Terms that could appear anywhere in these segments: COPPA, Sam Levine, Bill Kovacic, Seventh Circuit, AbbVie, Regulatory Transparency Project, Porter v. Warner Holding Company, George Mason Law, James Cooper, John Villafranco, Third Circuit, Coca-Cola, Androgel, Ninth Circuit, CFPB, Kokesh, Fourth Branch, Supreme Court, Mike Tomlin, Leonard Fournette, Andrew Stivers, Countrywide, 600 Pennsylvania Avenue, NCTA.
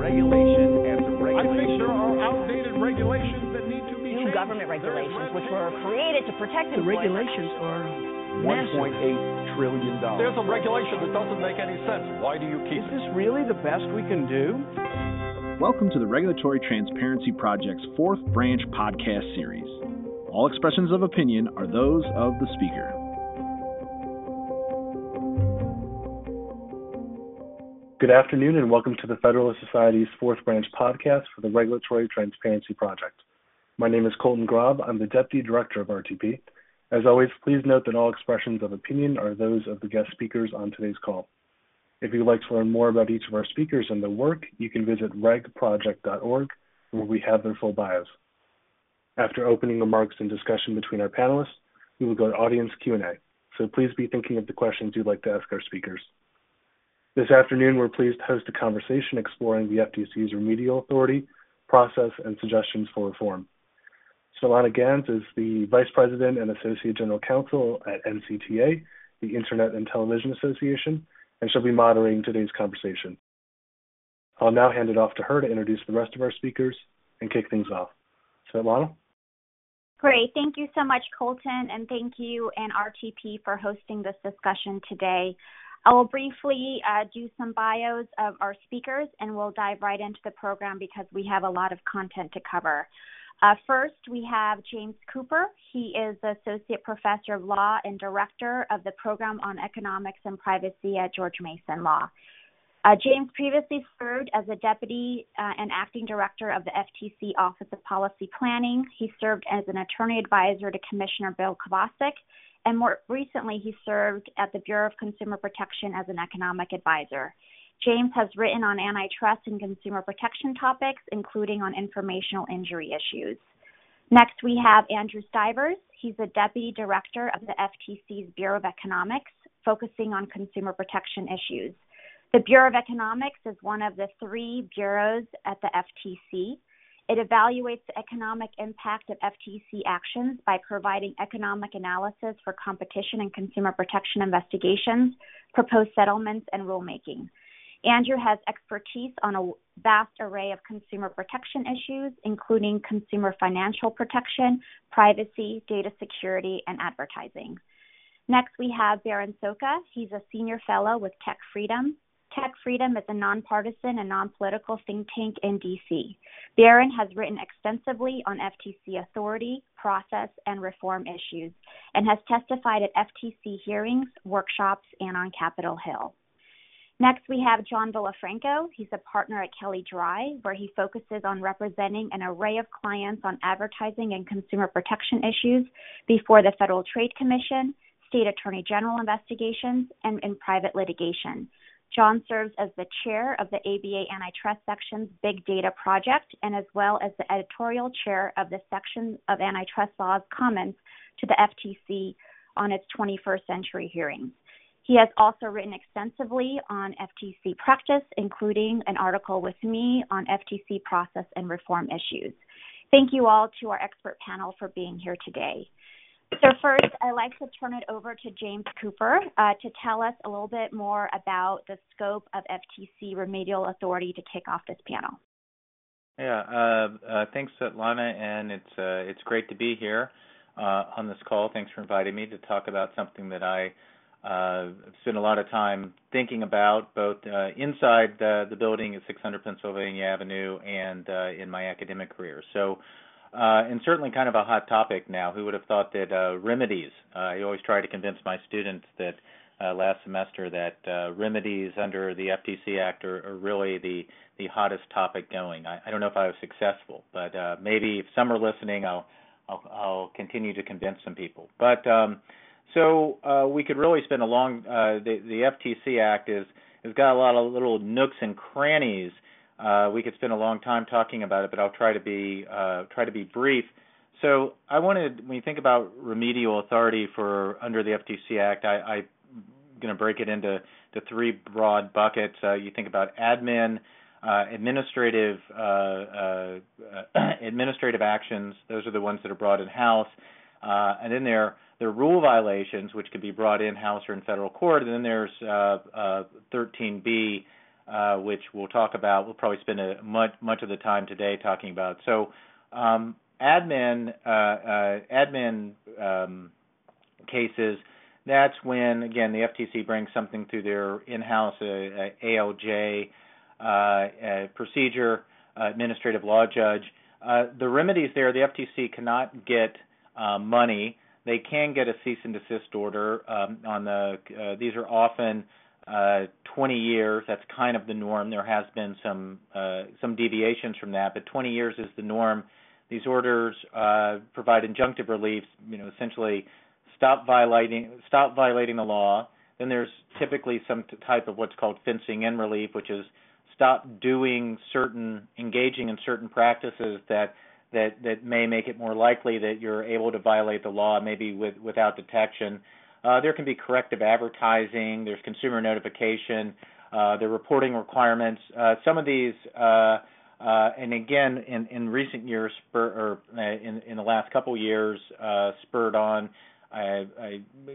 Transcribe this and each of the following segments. regulation after regulation. I think there are outdated regulations that need to be changed. New government regulations, which were created to protect employees. The regulations are $1.8 trillion. There's a regulation that doesn't make any sense. Why do you keep it? Is this really the best we can do? Welcome to the Regulatory Transparency Project's Fourth Branch podcast series. All expressions of opinion are those of the speaker. Good afternoon and welcome to the Federalist Society's Fourth Branch podcast for the Regulatory Transparency Project. My name is Colton Grob. I'm the Deputy Director of RTP. As always, please note that all expressions of opinion are those of the guest speakers on today's call. If you'd like to learn more about each of our speakers and their work, you can visit regproject.org, where we have their full bios. After opening remarks and discussion between our panelists, we will go to audience Q&A, so please be thinking of the questions you'd like to ask our speakers. This afternoon, we're pleased to host a conversation exploring the FTC's remedial authority, process, and suggestions for reform. Svetlana Gans is the Vice President and Associate General Counsel at NCTA, the Internet and Television Association, and she'll be moderating today's conversation. I'll now hand it off to her to introduce the rest of our speakers and kick things off. Svetlana? Great. Thank you so much, Colton, and thank you and RTP for hosting this discussion today. I will briefly do some bios of our speakers, and we'll dive right into the program because we have a lot of content to cover. First, we have James Cooper. He is the Associate Professor of Law and Director of the Program on Economics and Privacy at George Mason Law. James previously served as a Deputy and Acting Director of the FTC Office of Policy Planning. He served as an Attorney Advisor to Commissioner Bill Kovacic, and more recently, he served at the Bureau of Consumer Protection as an economic advisor. James has written on antitrust and consumer protection topics, including on informational injury issues. Next, we have Andrew Stivers. He's the Deputy Director of the FTC's Bureau of Economics, focusing on consumer protection issues. The Bureau of Economics is one of the three bureaus at the FTC. It evaluates the economic impact of FTC actions by providing economic analysis for competition and consumer protection investigations, proposed settlements, and rulemaking. Andrew has expertise on a vast array of consumer protection issues, including consumer financial protection, privacy, data security, and advertising. Next, we have Baron Soka. He's a senior fellow with Tech Freedom. Tech Freedom is a nonpartisan and nonpolitical think tank in D.C. Barron has written extensively on FTC authority, process, and reform issues, and has testified at FTC hearings, workshops, and on Capitol Hill. Next, we have John Villafranco. He's a partner at Kelly Drye, where he focuses on representing an array of clients on advertising and consumer protection issues before the Federal Trade Commission, state attorney general investigations, and in private litigation. John serves as the chair of the ABA Antitrust Section's Big Data Project, and as well as the editorial chair of the Section of Antitrust Law's comments to the FTC on its 21st century hearings. He has also written extensively on FTC practice, including an article with me on FTC process and reform issues. Thank you all to our expert panel for being here today. So first, I'd like to turn it over to James Cooper to tell us a little bit more about the scope of FTC remedial authority to kick off this panel. Yeah, thanks, Svetlana, and it's great to be here on this call. Thanks for inviting me to talk about something that I spent a lot of time thinking about, both inside the building at 600 Pennsylvania Avenue and in my academic career. So. And certainly kind of a hot topic now. Who would have thought that remedies, I always try to convince my students that last semester that remedies under the FTC Act are really the hottest topic going. I don't know if I was successful, but maybe if some are listening, I'll continue to convince some people. But so we could really spend a long, the FTC Act has got a lot of little nooks and crannies. We could spend a long time talking about it, but I'll try to be brief. So I wanted, when you think about remedial authority for under the FTC Act, I'm going to break it into three broad buckets. You think about admin, administrative actions. Those are the ones that are brought in house, and then there are rule violations, which could be brought in house or in federal court. And then there's 13B. which we'll talk about. We'll probably spend much of the time today talking about. So admin cases, that's when, again, the FTC brings something through their in-house ALJ procedure, administrative law judge. The remedies there, the FTC cannot get money. They can get a cease and desist order on the. These are often 20 years. That's kind of the norm. There has been some deviations from that, but 20 years is the norm. These orders provide injunctive relief. You know, essentially, stop violating the law. Then there's typically some type of what's called fencing in relief, which is stop doing certain, engaging in certain practices that may make it more likely that you're able to violate the law, maybe without detection. There can be corrective advertising. There's consumer notification. There are reporting requirements. Some of these, and again, in recent years, in the last couple years, spurred on,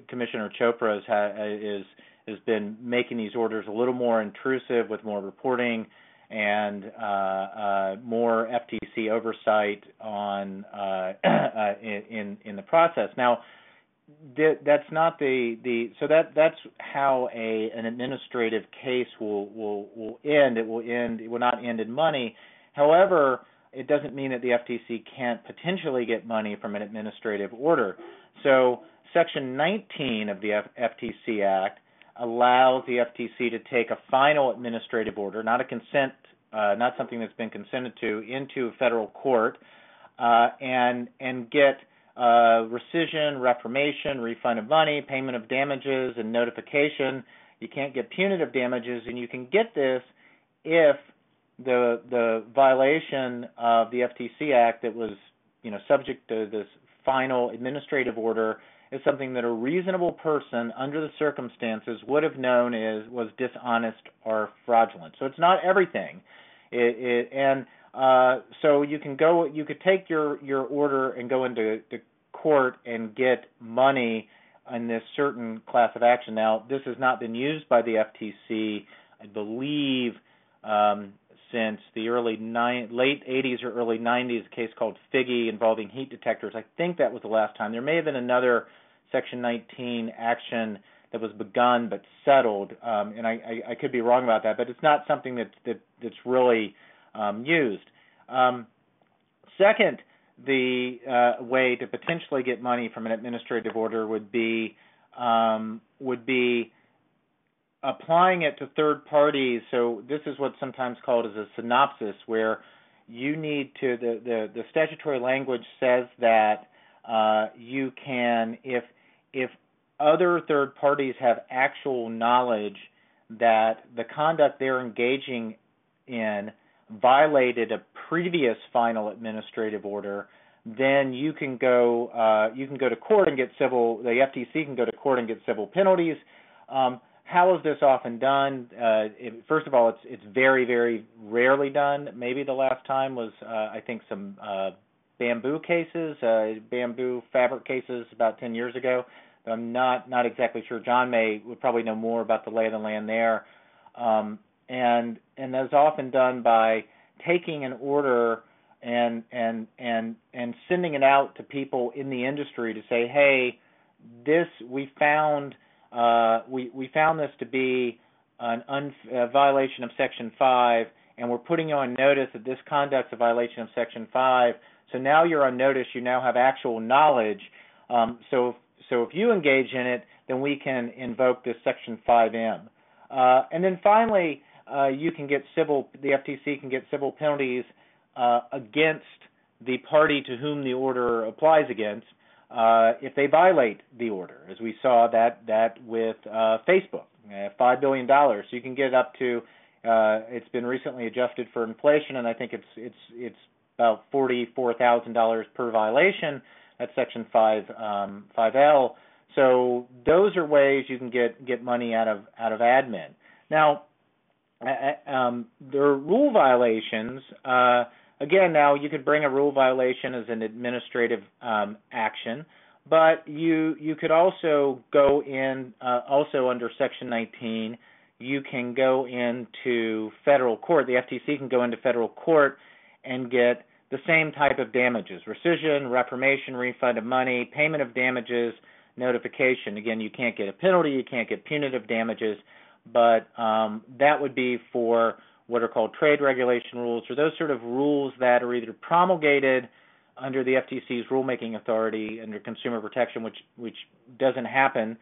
Commissioner Chopra has been making these orders a little more intrusive with more reporting and more FTC oversight on in the process. Now, that's not the so that's how an administrative case will end. It will end. It will not end in money. However, it doesn't mean that the FTC can't potentially get money from an administrative order. So, Section 19 of the FTC Act allows the FTC to take a final administrative order, not a consent, not something that's been consented to, into federal court, and get rescission, reformation, refund of money, payment of damages, and notification. You can't get punitive damages, and you can get this if the violation of the FTC Act that was, you know, subject to this final administrative order is something that a reasonable person under the circumstances would have known was dishonest or fraudulent. So it's not everything, so you could take your order and go into the court and get money in this certain class of action. Now, this has not been used by the FTC, I believe, since the late 80s or early 90s, a case called Figge involving heat detectors. I think that was the last time. There may have been another Section 19 action that was begun but settled, and I could be wrong about that, but it's not something that's really used. Second, the way to potentially get money from an administrative order would be applying it to third parties. So this is what's sometimes called as a synopsis, where you need to, the statutory language says that you can, if other third parties have actual knowledge that the conduct they're engaging in violated a previous final administrative order, then you can go to court and get the FTC can go to court and get civil penalties. How is this often done? First of all, it's very, very rarely done. Maybe the last time was, I think, some bamboo fabric cases about 10 years ago. I'm not exactly sure. John May would probably know more about the lay of the land there. And that's often done by taking an order and sending it out to people in the industry to say, hey, this we found. We found this to be a violation of Section 5, and we're putting you on notice that this conduct's a violation of Section 5. So now you're on notice. You now have actual knowledge. So if you engage in it, then we can invoke this Section 5M. And then finally, the FTC can get civil penalties against the party to whom the order applies against, if they violate the order, as we saw that with Facebook, $5 billion. So you can get up to, it's been recently adjusted for inflation, and I think it's about $44,000 per violation. That's Section 5L. So those are ways you can get money out of admin. Now, there are rule violations. Again, now you could bring a rule violation as an administrative action, but you could also go in, also under Section 19, you can go into federal court, the FTC can go into federal court and get the same type of damages, rescission, reformation, refund of money, payment of damages, notification. Again, you can't get a penalty, you can't get punitive damages, but that would be for what are called trade regulation rules, or those sort of rules that are either promulgated under the FTC's rulemaking authority under consumer protection, which doesn't happen,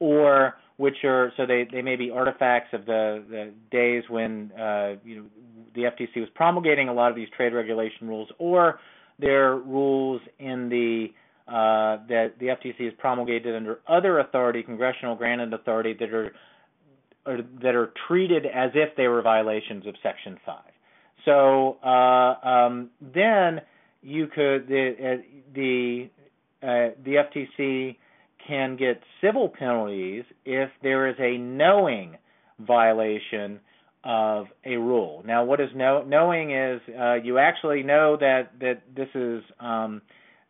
or which are, so they may be artifacts of the days when the FTC was promulgating a lot of these trade regulation rules, or they're rules in the that the FTC has promulgated under other authority, congressional granted authority, that are treated as if they were violations of Section 5. So then you could the FTC can get civil penalties if there is a knowing violation of a rule. Now, what is knowing is you actually know that this is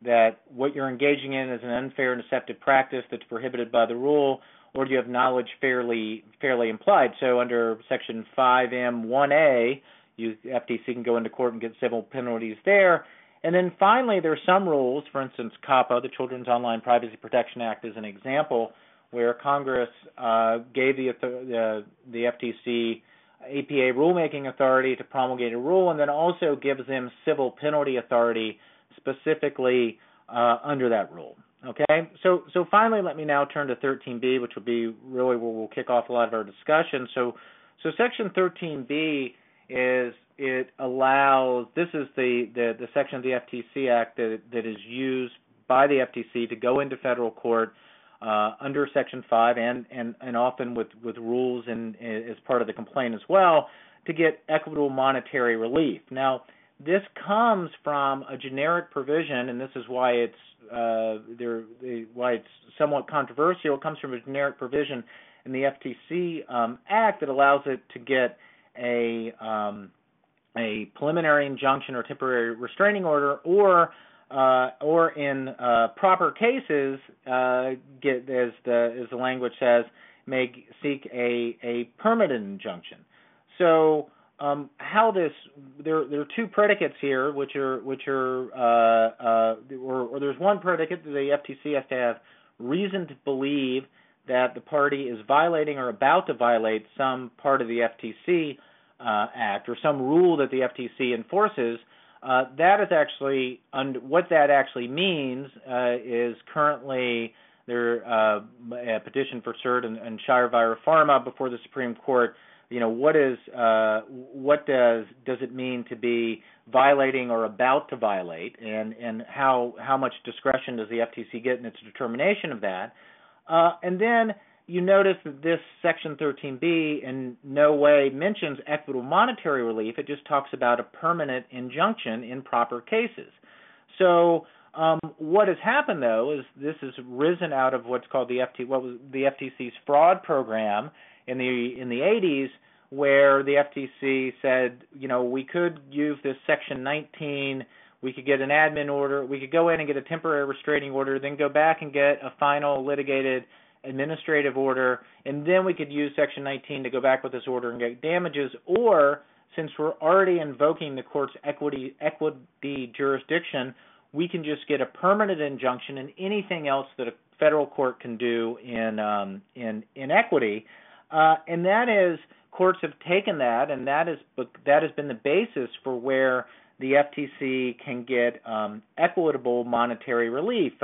that what you're engaging in is an unfair and deceptive practice that's prohibited by the rule, or do you have knowledge fairly implied? So under Section 5M1A, FTC can go into court and get civil penalties there. And then finally, there are some rules, for instance, COPPA, the Children's Online Privacy Protection Act, is an example where Congress gave the FTC APA rulemaking authority to promulgate a rule, and then also gives them civil penalty authority specifically under that rule. Okay, so finally, let me now turn to 13B, which will be really where we'll kick off a lot of our discussion. So Section 13B allows, this is the section of the FTC Act that is used by the FTC to go into federal court under Section 5 and often with rules and as part of the complaint as well, to get equitable monetary relief. Now, this comes from a generic provision, and this is why it's somewhat controversial. It comes from a generic provision in the FTC Act that allows it to get a preliminary injunction or temporary restraining order, or in proper cases, get, as the language says, may seek a permanent injunction. So there are two predicates here, which are there's one predicate that the FTC has to have reason to believe that the party is violating or about to violate some part of the FTC Act or some rule that the FTC enforces. That is actually what that actually means is currently there a petition for cert and Shire Vira Pharma before the Supreme Court. You know, what does it mean to be violating or about to violate, and how much discretion does the FTC get in its determination of that? And then you notice that this Section 13B in no way mentions equitable monetary relief. It just talks about a permanent injunction in proper cases. So what has happened, though, is this has risen out of what's called the FTC's fraud program in the 80s, where the FTC said, you know, we could use this Section 19. We could get an admin order. We could go in and get a temporary restraining order, then go back and get a final litigated administrative order, and then we could use Section 19 to go back with this order and get damages. Or, since we're already invoking the court's equity jurisdiction, we can just get a permanent injunction and anything else that a federal court can do in equity. And that is, courts have taken that, and that has been the basis for where the FTC can get equitable monetary relief,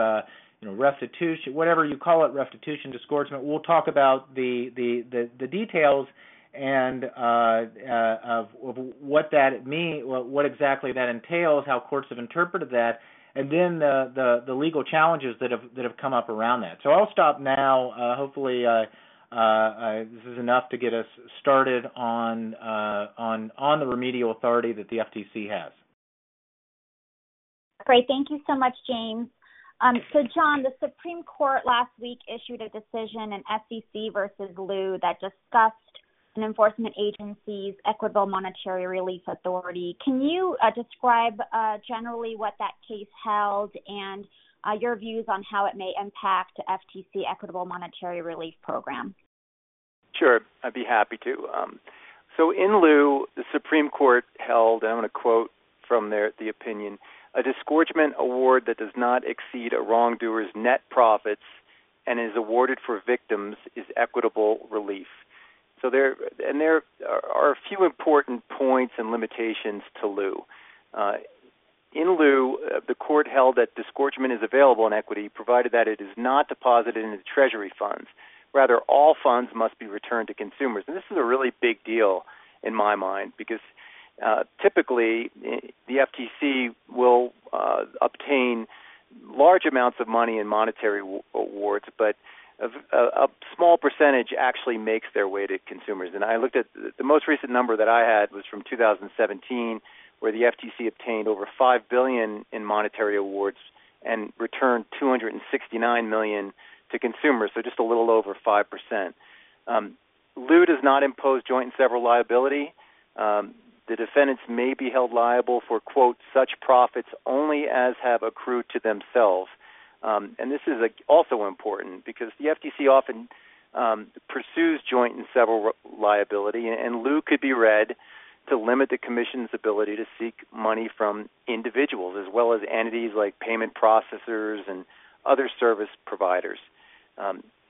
restitution, whatever you call it, restitution, disgorgement. We'll talk about the details and of what that means, what exactly that entails, how courts have interpreted that, and then the legal challenges that have come up around that. So I'll stop now. Hopefully, this is enough to get us started on the remedial authority that the FTC has. Great. Thank you so much, James. So, John, the Supreme Court last week issued a decision in FTC versus Liu that discussed an enforcement agency's equitable monetary relief authority. Can you describe generally what that case held and your views on how it may impact the FTC equitable monetary relief program? Sure, I'd be happy to. So in Liu, the Supreme Court held, and I'm going to quote from the opinion, a disgorgement award that does not exceed a wrongdoer's net profits and is awarded for victims is equitable relief. So there are a few important points and limitations to Liu. In Liu, the court held that disgorgement is available in equity provided that it is not deposited in the treasury funds. Rather, all funds must be returned to consumers. And this is a really big deal in my mind because typically the FTC will obtain large amounts of money in monetary awards, but a small percentage actually makes their way to consumers. And I looked at the most recent number that I had was from 2017, where the FTC obtained over $5 billion in monetary awards and returned $269 million to consumers, so just a little over 5%. Liu does not impose joint and several liability. The defendants may be held liable for, quote, such profits only as have accrued to themselves. And this is also important because the FTC often pursues joint and several liability, and Liu could be read to limit the Commission's ability to seek money from individuals as well as entities like payment processors and other service providers.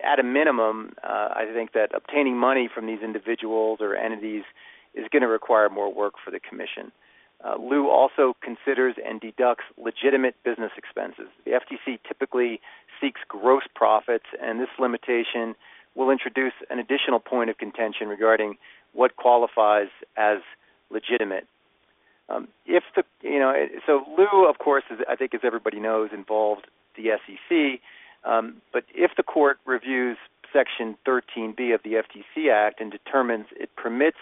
At a minimum, I think that obtaining money from these individuals or entities is going to require more work for the Commission. Liu also considers and deducts legitimate business expenses. The FTC typically seeks gross profits, and this limitation will introduce an additional point of contention regarding what qualifies as legitimate. So Liu, of course, is, I think as everybody knows, involved the SEC, but if the court reviews Section 13B of the FTC Act and determines it permits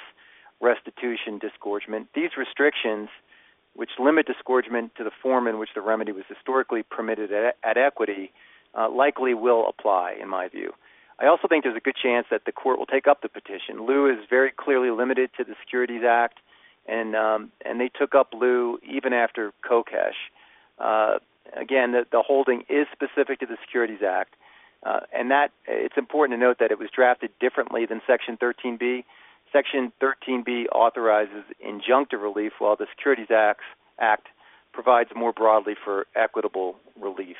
restitution disgorgement, these restrictions, which limit disgorgement to the form in which the remedy was historically permitted at equity, likely will apply, in my view. I also think there's a good chance that the court will take up the petition. Liu is very clearly limited to the Securities Act, and they took up Liu even after Kokesh. Again, the holding is specific to the Securities Act, and that it's important to note that it was drafted differently than Section 13B. Section 13B authorizes injunctive relief, while the Securities Act provides more broadly for equitable relief.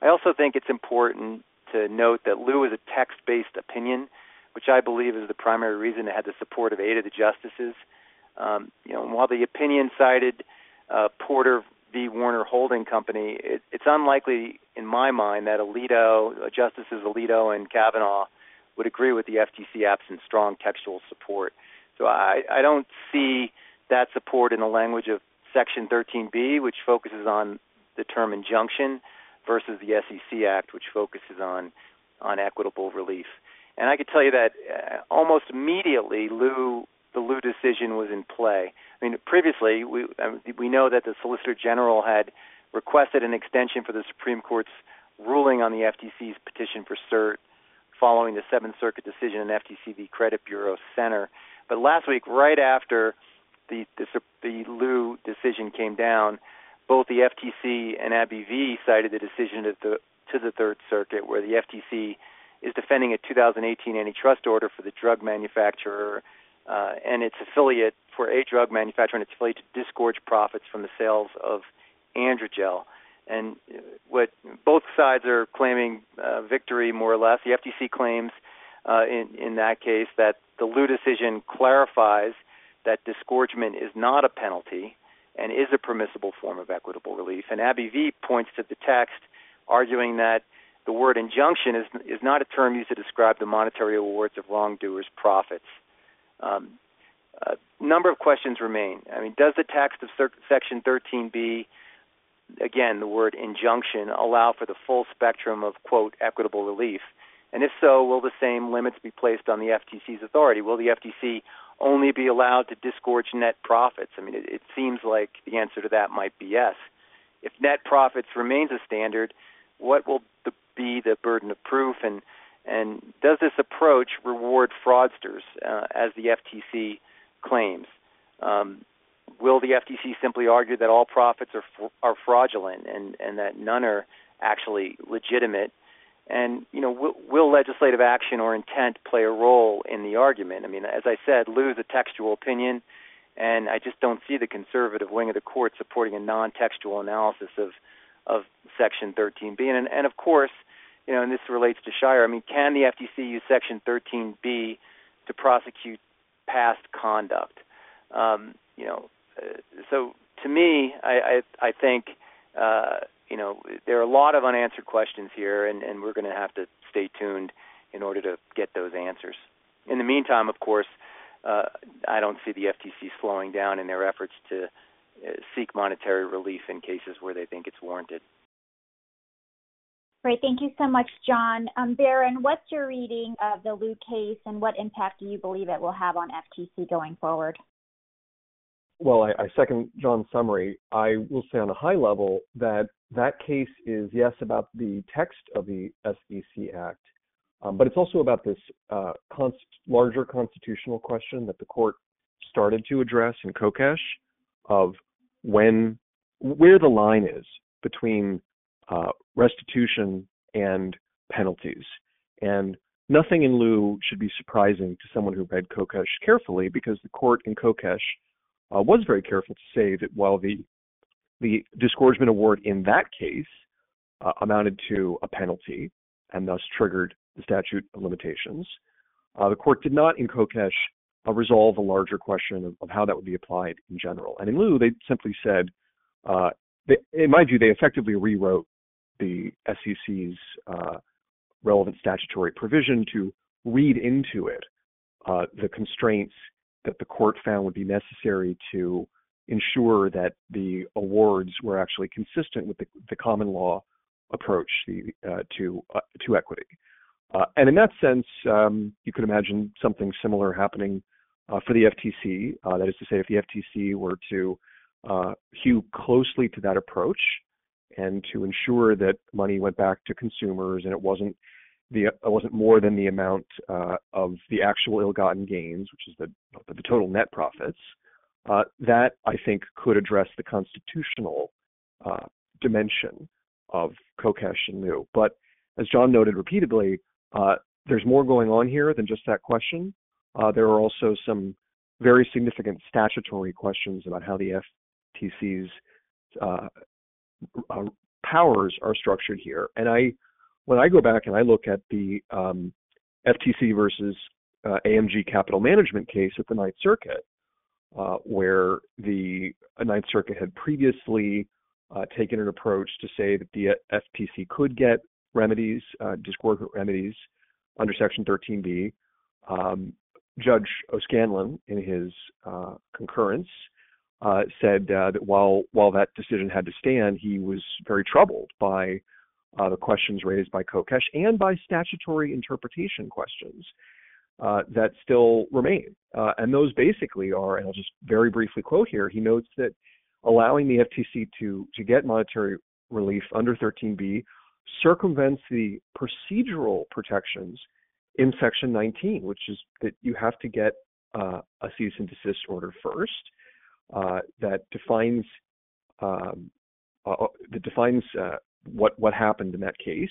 I also think it's important to note that Liu is a text-based opinion, which I believe is the primary reason it had the support of 8 of the justices. While the opinion cited Porter v. Warner Holding Company, it's unlikely, in my mind, that Justices Alito and Kavanaugh would agree with the FTC absent strong textual support. So I don't see that support in the language of Section 13B, which focuses on the term injunction, versus the SEC Act, which focuses on equitable relief. And I could tell you that almost immediately, the Liu decision was in play. I mean, previously, we know that the Solicitor General had requested an extension for the Supreme Court's ruling on the FTC's petition for cert following the Seventh Circuit decision in FTC v. Credit Bureau Center. But last week, right after the Liu decision came down, both the FTC and AbbVie cited the decision to the Third Circuit, where the FTC is defending a 2018 antitrust order for the drug manufacturer and its affiliate for a drug manufacturer and its affiliate to disgorge profits from the sales of Androgel. And what both sides are claiming victory, more or less. The FTC claims in that case that the Liu decision clarifies that disgorgement is not a penalty and is a permissible form of equitable relief. And AbbVie points to the text, arguing that the word injunction is not a term used to describe the monetary awards of wrongdoers' profits. A number of questions remain. I mean, does the text of Section 13B, again, the word injunction, allow for the full spectrum of, quote, equitable relief? And if so, will the same limits be placed on the FTC's authority? Will the FTC only be allowed to disgorge net profits? I mean, it seems like the answer to that might be yes. If net profits remains a standard, what will be the burden of proof? And does this approach reward fraudsters, as the FTC claims? Will the FTC simply argue that all profits are fraudulent and that none are actually legitimate? And, you know, will legislative action or intent play a role in the argument? I mean, as I said, Liu's a textual opinion, and I just don't see the conservative wing of the court supporting a non-textual analysis of Section 13B. And of course, you know, and this relates to Shire, I mean, can the FTC use Section 13B to prosecute past conduct? You know, so to me, I think, you know, there are a lot of unanswered questions here, and we're going to have to stay tuned in order to get those answers. In the meantime, of course, I don't see the FTC slowing down in their efforts to seek monetary relief in cases where they think it's warranted. Great. Thank you so much, John. Baron, what's your reading of the Liu case, and what impact do you believe it will have on FTC going forward? Well, I second John's summary. I will say on a high level that case is, yes, about the text of the SEC Act, but it's also about this larger constitutional question that the court started to address in Kokesh of where the line is between restitution and penalties. And nothing in Liu should be surprising to someone who read Kokesh carefully, because the court in Kokesh was very careful to say that while the disgorgement award in that case amounted to a penalty and thus triggered the statute of limitations, the court did not in Kokesh resolve a larger question of how that would be applied in general. And in Liu, they simply said, in my view, they effectively rewrote the SEC's relevant statutory provision to read into it the constraints that the court found would be necessary to ensure that the awards were actually consistent with the common law approach to equity. And in that sense, you could imagine something similar happening for the FTC. That is to say, if the FTC were to hew closely to that approach and to ensure that money went back to consumers and it wasn't more than the amount of the actual ill-gotten gains, which is the total net profits, that I think could address the constitutional dimension of Kokesh and Liu. But as John noted repeatedly, there's more going on here than just that question. There are also some very significant statutory questions about how the FTC's powers are structured here. And when I go back and I look at the FTC versus AMG Capital Management case at the Ninth Circuit, where the Ninth Circuit had previously taken an approach to say that the FTC could get remedies, disgorgement remedies, under Section 13B, Judge O'Scanlan, in his concurrence, said that while that decision had to stand, he was very troubled by the questions raised by Kokesh and by statutory interpretation questions that still remain. And those basically are, and I'll just very briefly quote here, he notes that allowing the FTC to get monetary relief under 13B circumvents the procedural protections in Section 19, which is that you have to get a cease and desist order first, that defines what happened in that case,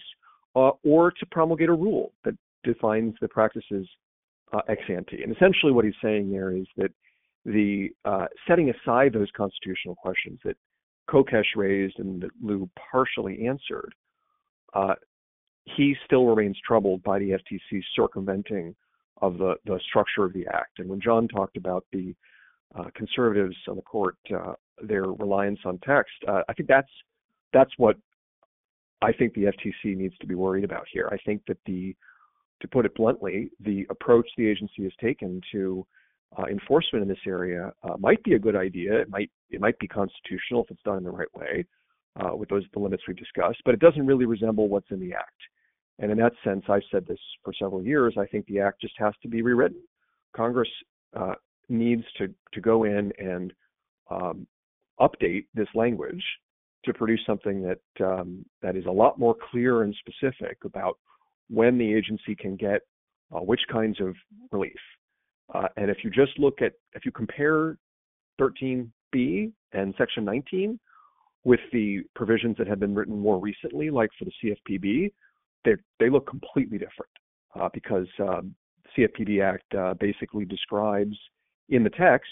or to promulgate a rule that defines the practices ex ante. And essentially what he's saying there is that the setting aside those constitutional questions that Kokesh raised and that Liu partially answered, he still remains troubled by the FTC circumventing of the structure of the act. And when John talked about the conservatives on the court, their reliance on text, I think that's what I think the FTC needs to be worried about here. I think that to put it bluntly, the approach the agency has taken to enforcement in this area might be a good idea. It might be constitutional if it's done in the right way with the limits we've discussed, but it doesn't really resemble what's in the Act. And in that sense, I've said this for several years, I think the Act just has to be rewritten. Congress needs to go in and update this language to produce something that is a lot more clear and specific about when the agency can get which kinds of relief. And if you compare 13B and Section 19 with the provisions that have been written more recently, like for the CFPB, they look completely different because CFPB Act basically describes in the text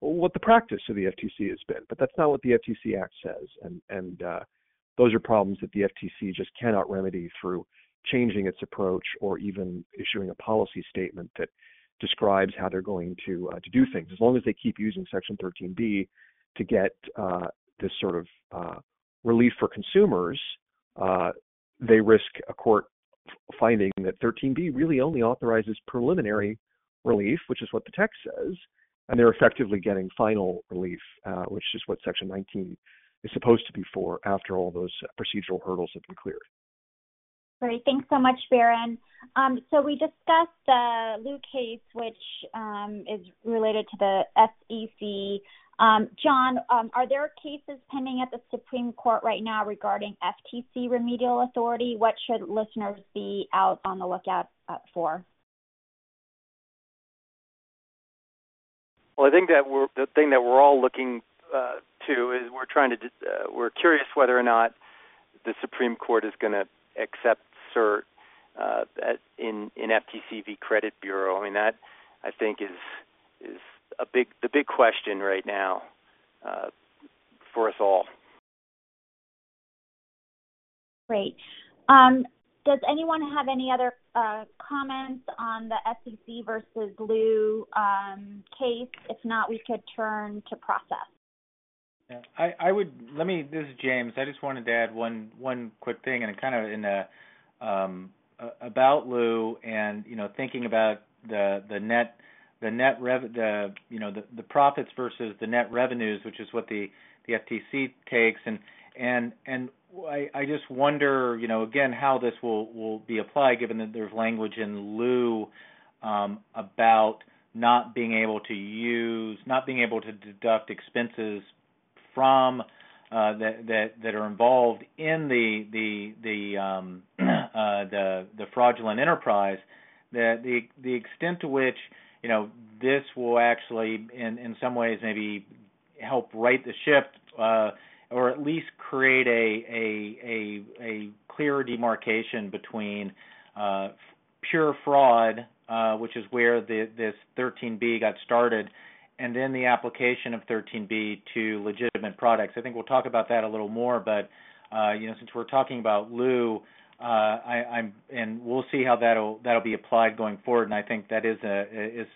what the practice of the FTC has been, but that's not what the FTC Act says, and those are problems that the FTC just cannot remedy through changing its approach or even issuing a policy statement that describes how they're going to do things. As long as they keep using Section 13B to get this sort of relief for consumers, they risk a court finding that 13B really only authorizes preliminary relief, which is what the text says, and they're effectively getting final relief, which is what Section 19 is supposed to be for after all those procedural hurdles have been cleared. Great. Thanks so much, Baron. So we discussed the Liu case, which is related to the SEC. John, are there cases pending at the Supreme Court right now regarding FTC remedial authority? What should listeners be out on the lookout for? Well, I think that the thing that we're all looking to is we're curious whether or not the Supreme Court is going to accept cert in FTC v. Credit Bureau. I mean, that I think is the big question right now for us all. Great. Does anyone have any other comments on the SEC versus Liu case? If not, we could turn to process. Yeah, this is James. I just wanted to add one quick thing, and kind of in about Liu, and thinking about the profits versus the net revenues, which is what the FTC takes, and I just wonder, again, how this will be applied, given that there's language in Liu about not being able to deduct expenses from that are involved in the fraudulent enterprise, that the extent to which this will actually in some ways maybe help right the ship, or at least create a clearer demarcation between pure fraud, which is where this 13B got started, and then the application of 13B to legitimate products. I think we'll talk about that a little more, but since we're talking about Liu, and we'll see how that'll be applied going forward. And I think that is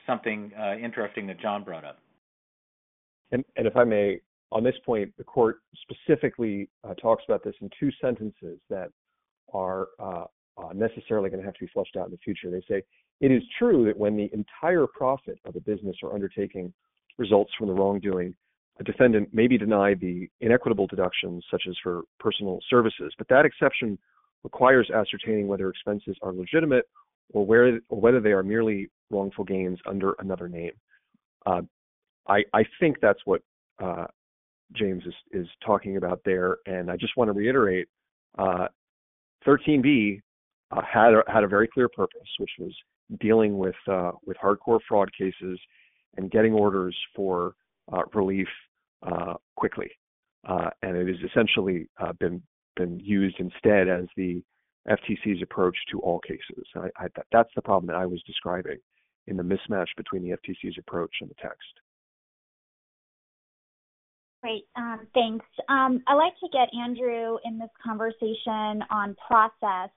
something interesting that John brought up. And if I may, on this point, the court specifically talks about this in two sentences that are necessarily going to have to be fleshed out in the future. They say, "It is true that when the entire profit of a business or undertaking results from the wrongdoing, a defendant may be denied the inequitable deductions, such as for personal services, but that exception requires ascertaining whether expenses are legitimate or whether they are merely wrongful gains under another name." I think that's what James is talking about there, and I just want to reiterate, 13B had a very clear purpose, which was dealing with hardcore fraud cases and getting orders for relief quickly, and it has essentially been used instead as the FTC's approach to all cases. That's the problem that I was describing in the mismatch between the FTC's approach and the text. Great, thanks. I'd like to get Andrew in this conversation on process.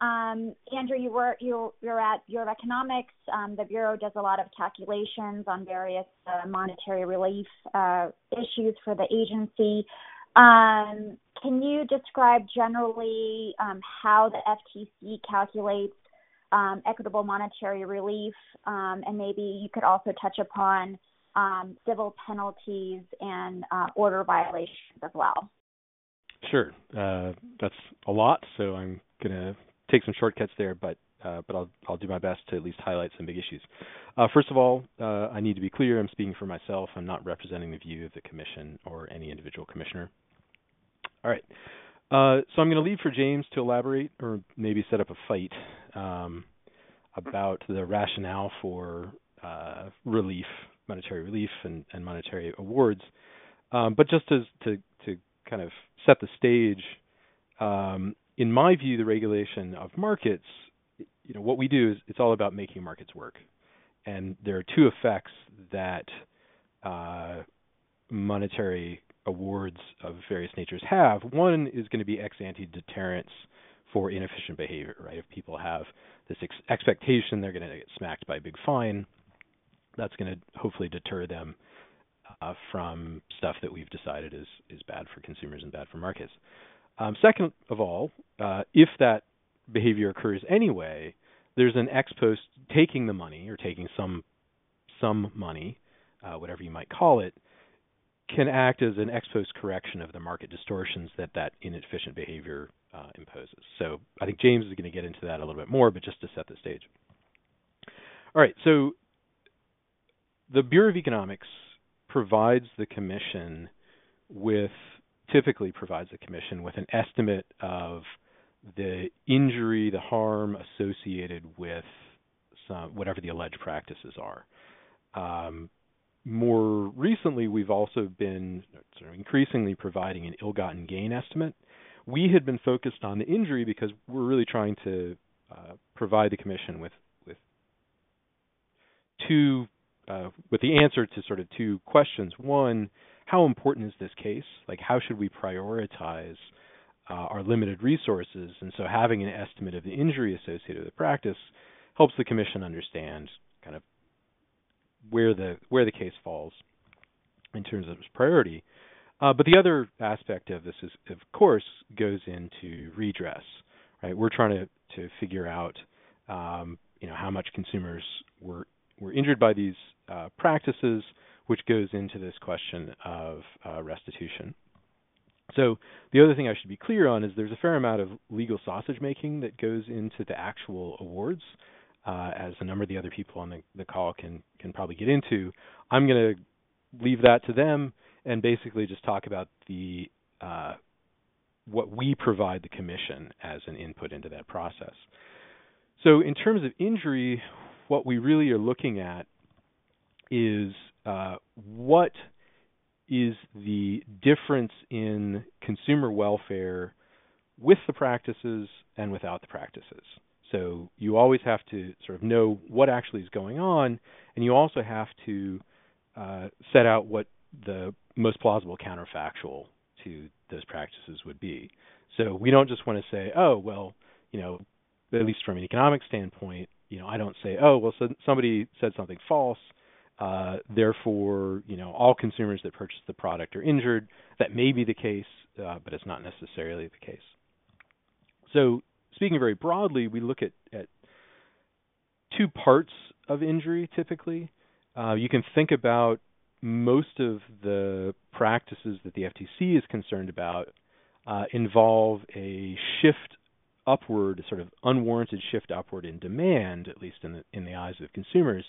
Andrew, you're at Bureau of Economics. The Bureau does a lot of calculations on various monetary relief issues for the agency. Can you describe generally how the FTC calculates equitable monetary relief, and maybe you could also touch upon civil penalties and order violations as well? Sure. That's a lot, so I'm going to take some shortcuts there, but I'll do my best to at least highlight some big issues. First of all, I need to be clear. I'm speaking for myself. I'm not representing the view of the commission or any individual commissioner. All right. So I'm going to leave for James to elaborate or maybe set up a fight about the rationale for relief, monetary relief and monetary awards. But just to kind of set the stage, in my view, the regulation of markets, you know, what we do is it's all about making markets work. And there are two effects that monetary awards of various natures have. One is going to be ex-ante deterrence for inefficient behavior, right? If people have this expectation they're going to get smacked by a big fine, that's going to hopefully deter them from stuff that we've decided is bad for consumers and bad for markets. Second of all, if that behavior occurs anyway, there's an ex post taking the money or taking some money, whatever you might call it, can act as an ex post correction of the market distortions that that inefficient behavior imposes. So I think James is going to get into that a little bit more, but just to set the stage. All right, so the Bureau of Economics typically provides the commission with an estimate of the injury, the harm associated with whatever the alleged practices are. More recently, we've also been sort of increasingly providing an ill-gotten gain estimate. We had been focused on the injury because we're really trying to provide the commission with the answer to sort of two questions. One, how important is this case? Like, how should we prioritize our limited resources? And so having an estimate of the injury associated with the practice helps the commission understand kind of where the case falls in terms of its priority. But the other aspect of this is, of course, goes into redress, right? We're trying to figure out, you know, how much consumers were injured by these practices, which goes into this question of restitution. So the other thing I should be clear on is there's a fair amount of legal sausage making that goes into the actual awards, as a number of the other people on the call can probably get into. I'm going to leave that to them and basically just talk about the what we provide the commission as an input into that process. So in terms of injury, what we really are looking at is what is the difference in consumer welfare with the practices and without the practices. So you always have to sort of know what actually is going on, and you also have to set out what the most plausible counterfactual to those practices would be. So we don't just want to say, oh, well, you know, at least from an economic standpoint, you know, I don't say, oh, well, so somebody said something false, therefore, you know, all consumers that purchase the product are injured. That may be the case, but it's not necessarily the case. So speaking very broadly, we look at two parts of injury typically. You can think about most of the practices that the FTC is concerned about involve a shift upward, sort of unwarranted shift upward in demand, at least in the eyes of consumers.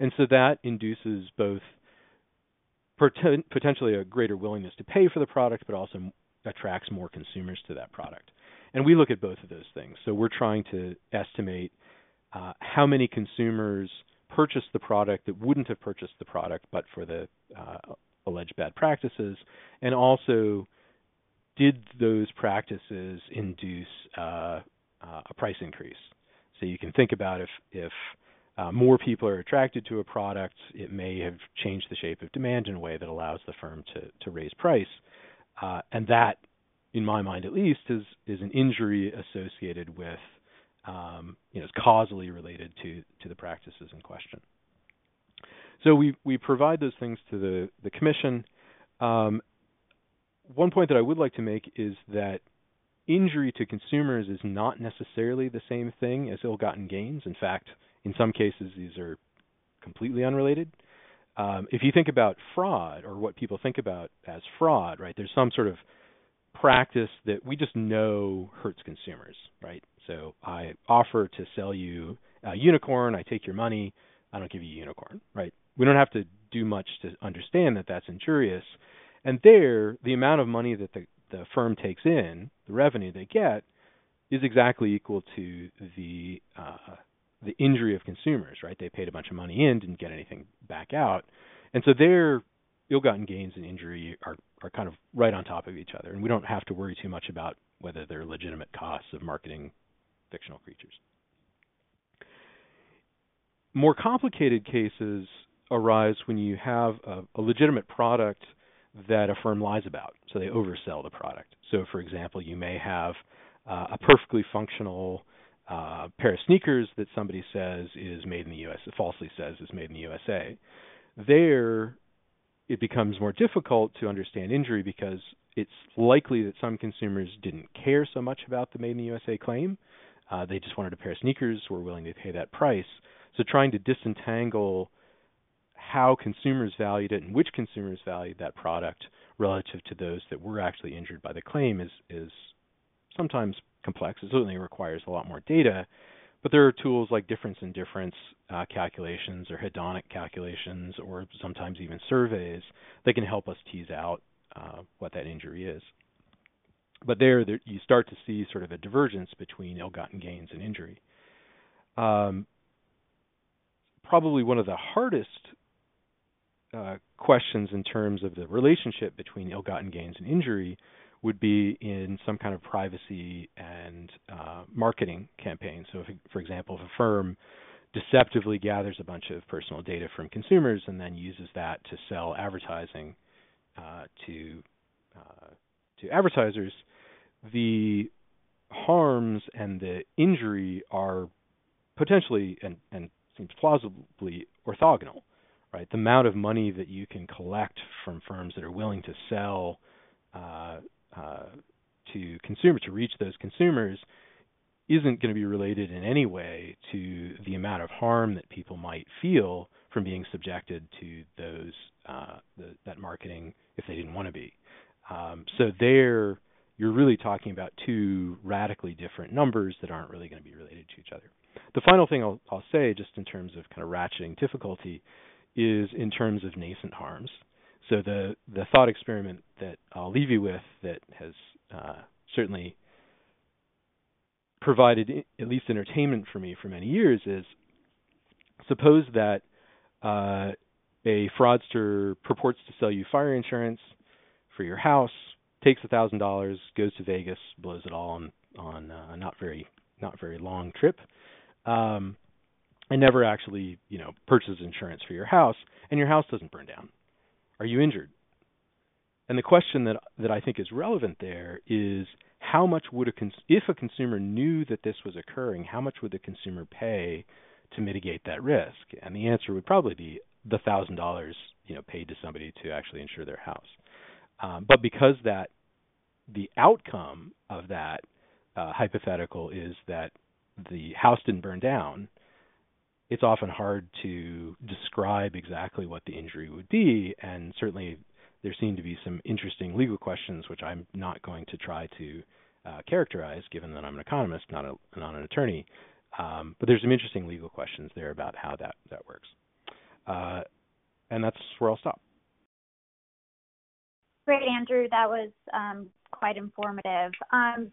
And so that induces both potentially a greater willingness to pay for the product, but also attracts more consumers to that product. And we look at both of those things. So we're trying to estimate how many consumers purchased the product that wouldn't have purchased the product but for the alleged bad practices, and also did those practices induce a price increase. So you can think about if more people are attracted to a product, it may have changed the shape of demand in a way that allows the firm to raise price. And that, in my mind at least, is an injury associated with, you know, it's causally related to the practices in question. So we provide those things to the commission. One point that I would like to make is that injury to consumers is not necessarily the same thing as ill-gotten gains. In fact, in some cases, these are completely unrelated. If you think about fraud or what people think about as fraud, right, there's some sort of practice that we just know hurts consumers, right? So I offer to sell you a unicorn, I take your money, I don't give you a unicorn, right? We don't have to do much to understand that that's injurious. And there, the amount of money that the firm takes in, the revenue they get, is exactly equal to the injury of consumers, right? They paid a bunch of money in, didn't get anything back out. And so their ill-gotten gains and injury are are kind of right on top of each other, and we don't have to worry too much about whether they're legitimate costs of marketing fictional creatures. More complicated cases arise when you have a legitimate product that a firm lies about, so they oversell the product. So, for example, you may have a perfectly functional pair of sneakers that somebody says is made in the U.S., falsely says is made in the USA. There, it becomes more difficult to understand injury because it's likely that some consumers didn't care so much about the made in the USA claim. They just wanted a pair of sneakers, were willing to pay that price. So trying to disentangle how consumers valued it and which consumers valued that product relative to those that were actually injured by the claim is sometimes complex. It certainly requires a lot more data, but there are tools like difference in difference calculations or hedonic calculations or sometimes even surveys that can help us tease out what that injury is. But there you start to see sort of a divergence between ill-gotten gains and injury. Probably one of the hardest questions in terms of the relationship between ill-gotten gains and injury would be in some kind of privacy and marketing campaign. So, for example, if a firm deceptively gathers a bunch of personal data from consumers and then uses that to sell advertising to advertisers, the harms and the injury are potentially and seems plausibly orthogonal, right? The amount of money that you can collect from firms that are willing to sell to consumers, to reach those consumers, isn't going to be related in any way to the amount of harm that people might feel from being subjected to those that marketing if they didn't want to be. So there, you're really talking about two radically different numbers that aren't really going to be related to each other. The final thing I'll say, just in terms of kind of ratcheting difficulty, is in terms of nascent harms. So the thought experiment that I'll leave you with that has certainly provided at least entertainment for me for many years is, suppose that a fraudster purports to sell you fire insurance for your house, takes $1,000, goes to Vegas, blows it all on a not very long trip, and never actually purchases insurance for your house, and your house doesn't burn down. Are you injured? And the question that I think is relevant there is, how much would if a consumer knew that this was occurring, how much would the consumer pay to mitigate that risk? And the answer would probably be the $1,000 paid to somebody to actually insure their house. But because the outcome of that hypothetical is that the house didn't burn down, it's often hard to describe exactly what the injury would be, and certainly there seem to be some interesting legal questions which I'm not going to try to characterize, given that I'm an economist, not an attorney. But there's some interesting legal questions there about how that works. And that's where I'll stop. Great, Andrew. That was quite informative.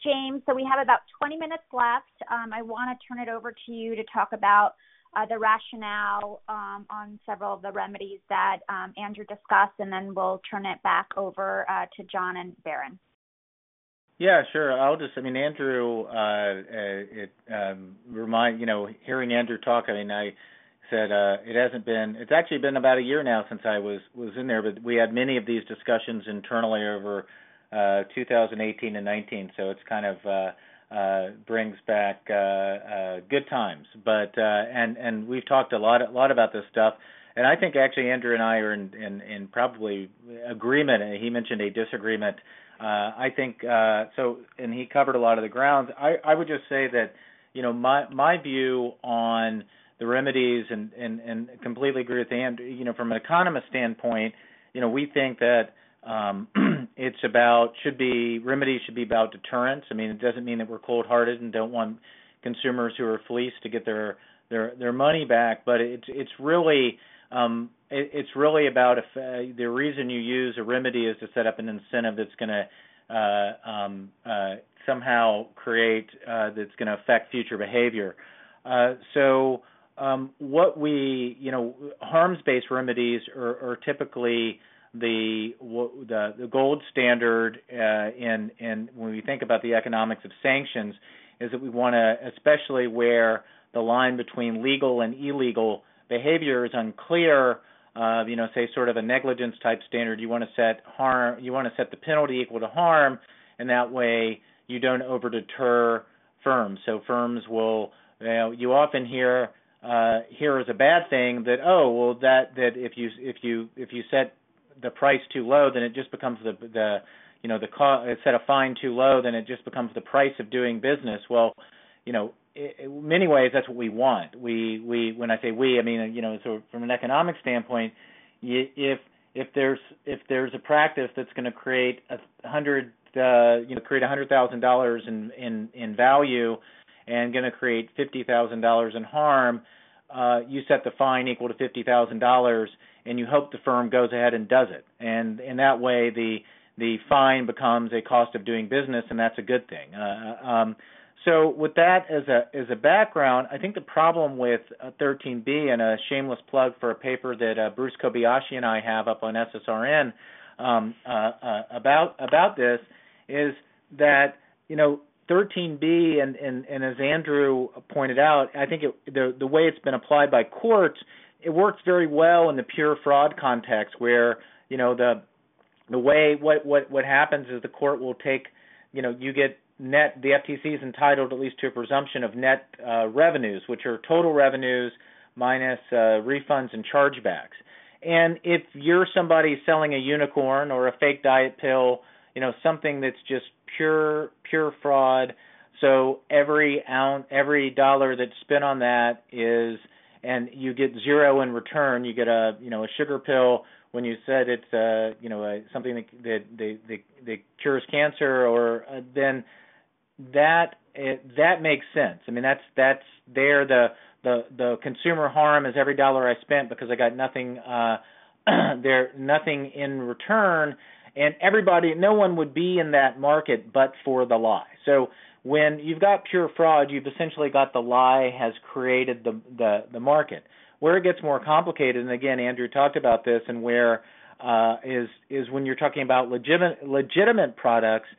James, so we have about 20 minutes left. I want to turn it over to you to talk about the rationale on several of the remedies that Andrew discussed, and then we'll turn it back over to John and Baron. Yeah, sure. Andrew, hearing Andrew talk, I said it's actually been about a year now since I was in there, but we had many of these discussions internally over 2018 and 19, so it's kind of brings back good times, but and we've talked a lot about this stuff, and I think actually Andrew and I are in probably agreement. And he mentioned a disagreement. I think so, and he covered a lot of the grounds. I would just say that my view on the remedies, and completely agree with Andrew. From an economist standpoint, we think that. Remedies should be about deterrence. It doesn't mean that we're cold-hearted and don't want consumers who are fleeced to get their money back, but it's really about the reason you use a remedy is to set up an incentive that's going to somehow create that's going to affect future behavior. Harms-based remedies are typically the gold standard in when we think about the economics of sanctions is that we want to, especially where the line between legal and illegal behavior is unclear, say sort of a negligence type standard, you want to set harm, you want to set the penalty equal to harm, and that way you don't over deter firms. So firms will, you often hear here is a bad thing that if you set the price too low, then it just becomes the cost. Set a fine too low, then it just becomes the price of doing business. Well, in many ways that's what we want. We when I say we, I mean so from an economic standpoint, if there's a practice that's going to create $100,000 in value and going to create $50,000 in harm, you set the fine equal to $50,000, and you hope the firm goes ahead and does it. And in that way, the fine becomes a cost of doing business, and that's a good thing. So with that as a background, I think the problem with 13B, and a shameless plug for a paper that Bruce Kobayashi and I have up on SSRN about this, is that 13B and as Andrew pointed out, I think the way it's been applied by courts, it works very well in the pure fraud context, where the way what happens is the court will take, you get net, the FTC is entitled at least to a presumption of net revenues, which are total revenues minus refunds and chargebacks. And if you're somebody selling a unicorn or a fake diet pill, something that's just pure fraud, so every dollar that's spent on that is, and you get zero in return. You get a sugar pill when you said it's something that cures cancer, or then that makes sense. I mean that's there. The consumer harm is every dollar I spent because I got nothing nothing in return. And no one would be in that market but for the lie. So when you've got pure fraud, you've essentially got the lie has created the market. Where it gets more complicated, and again, Andrew talked about this, and where is when you're talking about legitimate products.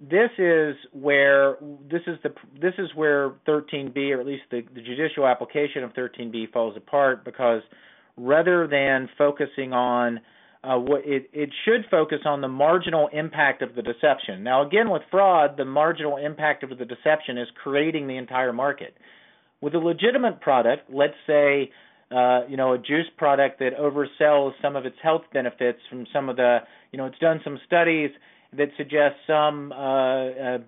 This is where 13B, or at least the judicial application of 13B, falls apart, because rather than focusing on it should focus on the marginal impact of the deception. Now, again, with fraud, the marginal impact of the deception is creating the entire market. With a legitimate product, let's say, a juice product that oversells some of its health benefits from some of the, it's done some studies that suggest some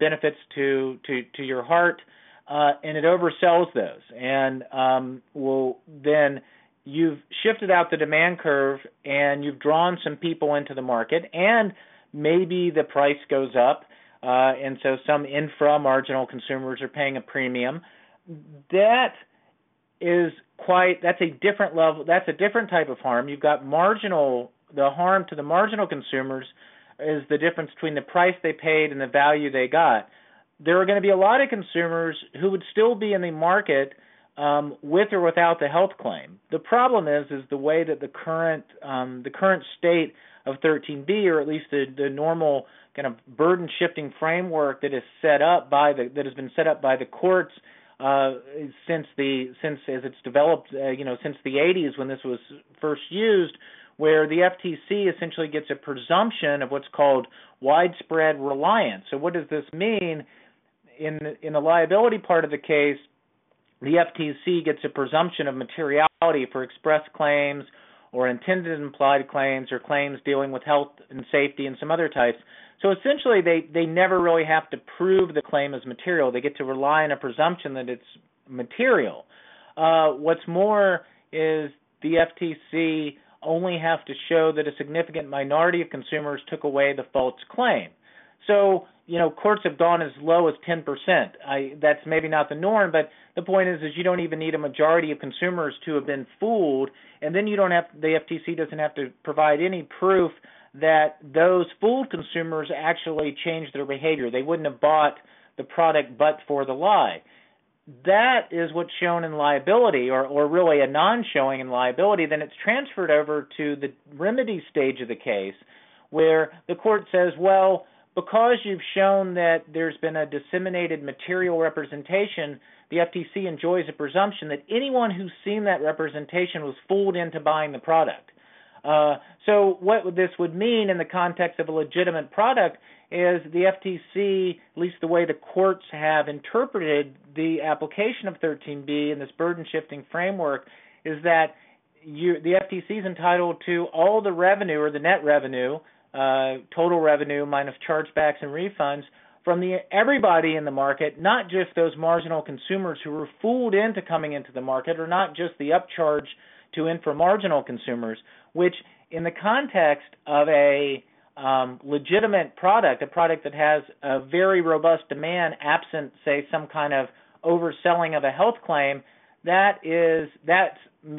benefits to your heart, and it oversells those, and then you've shifted out the demand curve and you've drawn some people into the market, and maybe the price goes up, and so some infra-marginal consumers are paying a premium. That's a different level. That's a different type of harm. You've got the harm to the marginal consumers is the difference between the price they paid and the value they got. There are going to be a lot of consumers who would still be in the market with or without the health claim. The problem is the way that the current state of 13B, or at least the normal kind of burden shifting framework that is set up by that has been set up by the courts since the 80s, when this was first used, where the FTC essentially gets a presumption of what's called widespread reliance. So what does this mean in the liability part of the case? The FTC gets a presumption of materiality for express claims or intended implied claims or claims dealing with health and safety and some other types. So essentially they never really have to prove the claim is material. They get to rely on a presumption that it's material. What's more is the FTC only have to show that a significant minority of consumers took away the false claim. So, courts have gone as low as 10%. That's maybe not the norm, but the point is you don't even need a majority of consumers to have been fooled, and then the FTC doesn't have to provide any proof that those fooled consumers actually changed their behavior. They wouldn't have bought the product but for the lie. that is what's shown in liability, or really a non-showing in liability, then it's transferred over to the remedy stage of the case where the court says, well, because you've shown that there's been a disseminated material representation, the FTC enjoys a presumption that anyone who's seen that representation was fooled into buying the product. So what this would mean in the context of a legitimate product is the FTC, at least the way the courts have interpreted the application of 13B and this burden-shifting framework, is that the FTC is entitled to all the revenue or the net revenue, total revenue minus chargebacks and refunds, from everybody in the market, not just those marginal consumers who were fooled into coming into the market, or not just the upcharge to inframarginal consumers, which in the context of a legitimate product, a product that has a very robust demand absent, say, some kind of overselling of a health claim, that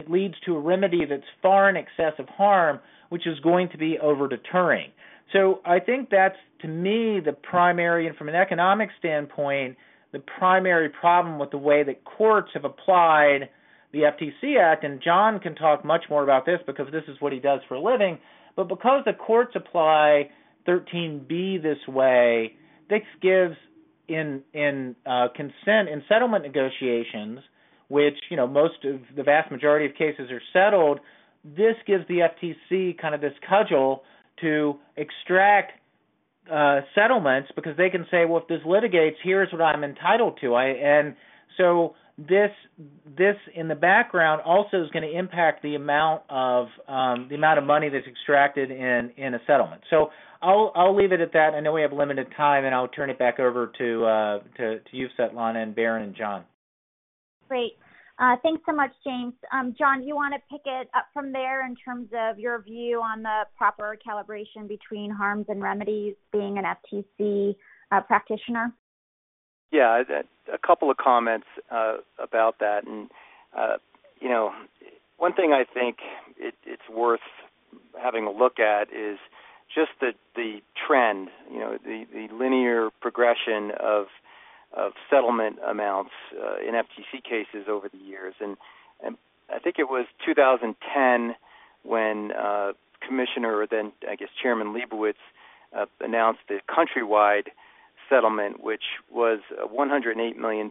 leads to a remedy that's far in excess of harm, which is going to be over-deterring. So I think that's, to me, the primary, and from an economic standpoint, the primary problem with the way that courts have applied the FTC Act, and John can talk much more about this because this is what he does for a living, but because the courts apply 13B this way, this gives in consent in settlement negotiations, which, you know, most of the vast majority of cases are settled, this gives the FTC kind of this cudgel to extract settlements, because they can say, well, if this litigates, here's what I'm entitled to. This in the background also is going to impact the amount of money that's extracted in a settlement. So I'll leave it at that. I know we have limited time, and I'll turn it back over to you, Svetlana, and Baron and John. Great. Thanks so much, James. John, you want to pick it up from there in terms of your view on the proper calibration between harms and remedies, being an FTC practitioner? Yeah, a couple of comments about that. And, you know, one thing I think it's worth having a look at is just the trend, you know, the linear progression of settlement amounts in FTC cases over the years. And I think it was 2010 when Commissioner, then I guess Chairman Leibowitz, announced the countrywide settlement, which was a $108 million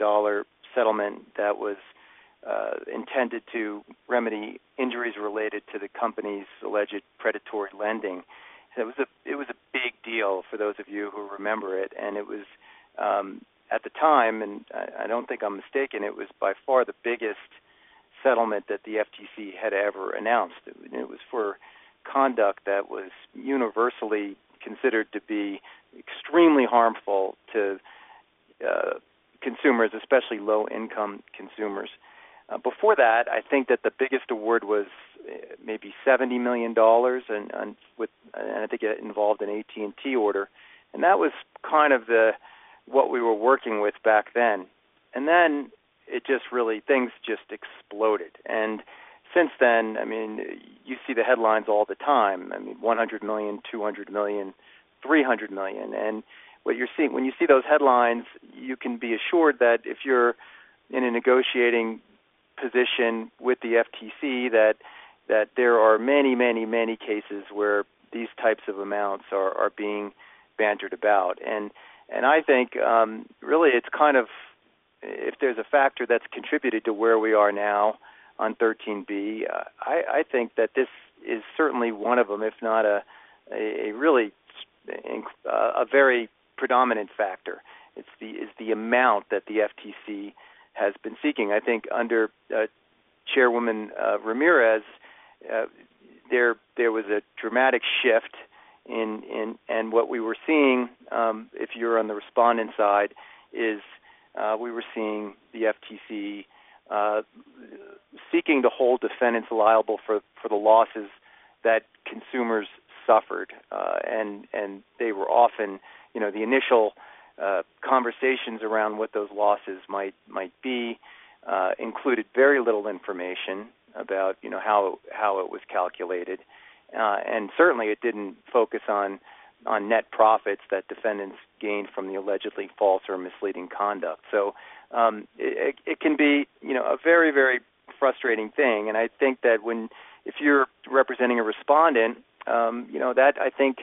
settlement that was intended to remedy injuries related to the company's alleged predatory lending. So it was a big deal for those of you who remember it, and it was at the time, and I don't think I'm mistaken, it was by far the biggest settlement that the FTC had ever announced. It was for conduct that was universally considered to be extremely harmful to consumers, especially low-income consumers. Before that, I think that the biggest award was maybe $70 million, and I think it involved an AT&T order, and that was kind of what we were working with back then. And then things just exploded. And since then, I mean, you see the headlines all the time. I mean, 100 million, 200 million, 300 million. And what you're seeing, when you see those headlines, you can be assured that if you're in a negotiating position with the FTC, that there are many, many, many cases where these types of amounts are being bantered about. And I think really it's kind of, if there's a factor that's contributed to where we are now on 13B, I think that this is certainly one of them, if not a really a very predominant factor. It's the amount that the FTC has been seeking. I think under Chairwoman Ramirez, there was a dramatic shift in and what we were seeing. If you're on the respondent side, is we were seeing the FTC seeking to hold defendants liable for the losses that consumers suffered, and they were often, you know, the initial conversations around what those losses might be included very little information about, you know, how it was calculated, and certainly it didn't focus on on net profits that defendants gained from the allegedly false or misleading conduct. So it can be, you know, a very, very frustrating thing. And I think that if you're representing a respondent, you know, that I think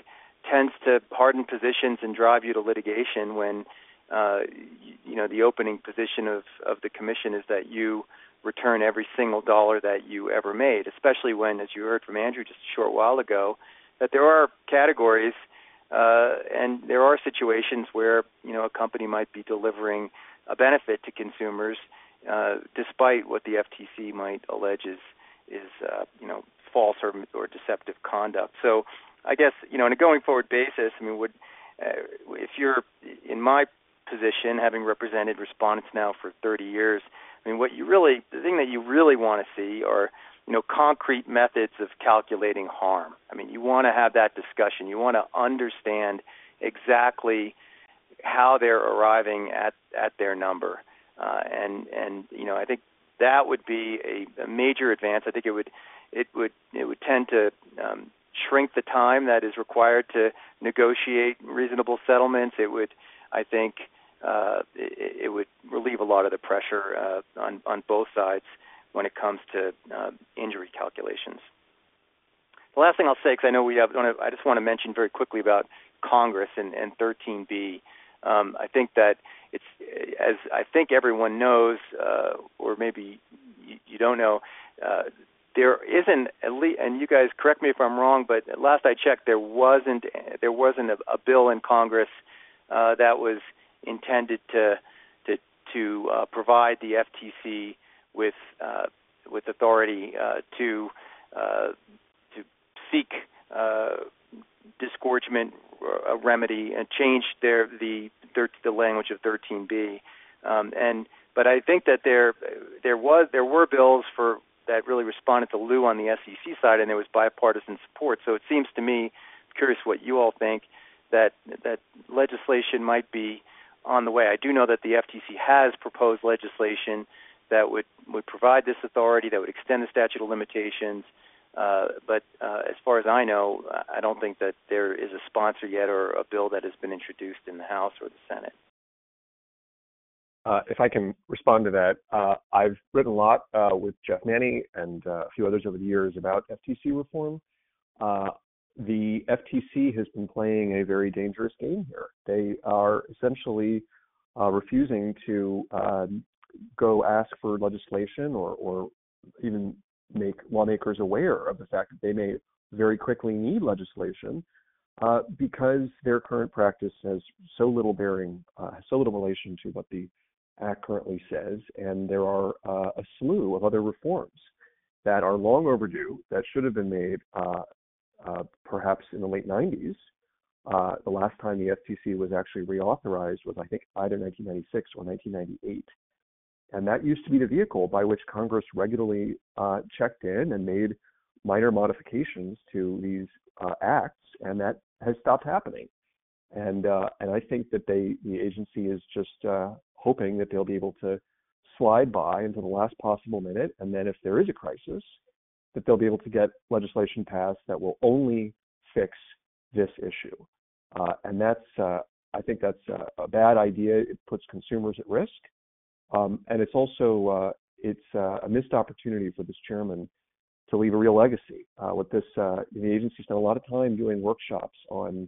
tends to harden positions and drive you to litigation when, you know, the opening position of the commission is that you return every single dollar that you ever made, especially when, as you heard from Andrew just a short while ago, that there are categories and there are situations where, you know, a company might be delivering a benefit to consumers despite what the FTC might allege is you know, false or deceptive conduct. So I guess, you know, on a going forward basis, I mean, if you're in my position, having represented respondents now for 30 years, I mean, the thing that you really want to see are, you know, concrete methods of calculating harm. I mean, you want to have that discussion. You want to understand exactly how they're arriving at their number. And you know, I think that would be a major advance. I think it would tend to shrink the time that is required to negotiate reasonable settlements. It would, I think, it would relieve a lot of the pressure on both sides when it comes to injury calculations. The last thing I'll say, because I know I just want to mention very quickly about Congress and 13B. I think that it's, as I think everyone knows, or maybe you don't know, there isn't, at least, and you guys correct me if I'm wrong, but last I checked, there wasn't a bill in Congress that was intended to provide the FTC with authority to seek disgorgement remedy and change the language of 13B. But I think that there were bills that really responded to Liu on the SEC side, and there was bipartisan support. So it seems to me, I'm curious what you all think, that legislation might be on the way. I do know that the FTC has proposed legislation that would provide this authority, that would extend the statute of limitations. But as far as I know, I don't think that there is a sponsor yet or a bill that has been introduced in the House or the Senate. If I can respond to that, I've written a lot with Jeff Manny and a few others over the years about FTC reform. The FTC has been playing a very dangerous game here. They are essentially refusing to go ask for legislation or even make lawmakers aware of the fact that they may very quickly need legislation because their current practice has so little bearing, so little relation to what the Act currently says. And there are a slew of other reforms that are long overdue that should have been made perhaps in the late 90s. The last time the FTC was actually reauthorized was, I think, either 1996 or 1998. And that used to be the vehicle by which Congress regularly checked in and made minor modifications to these acts, and that has stopped happening. And I think that the agency is just hoping that they'll be able to slide by until the last possible minute, and then if there is a crisis, that they'll be able to get legislation passed that will only fix this issue. And that's, I think that's a bad idea. It puts consumers at risk. And it's also a missed opportunity for this chairman to leave a real legacy. With this, the agency spent a lot of time doing workshops on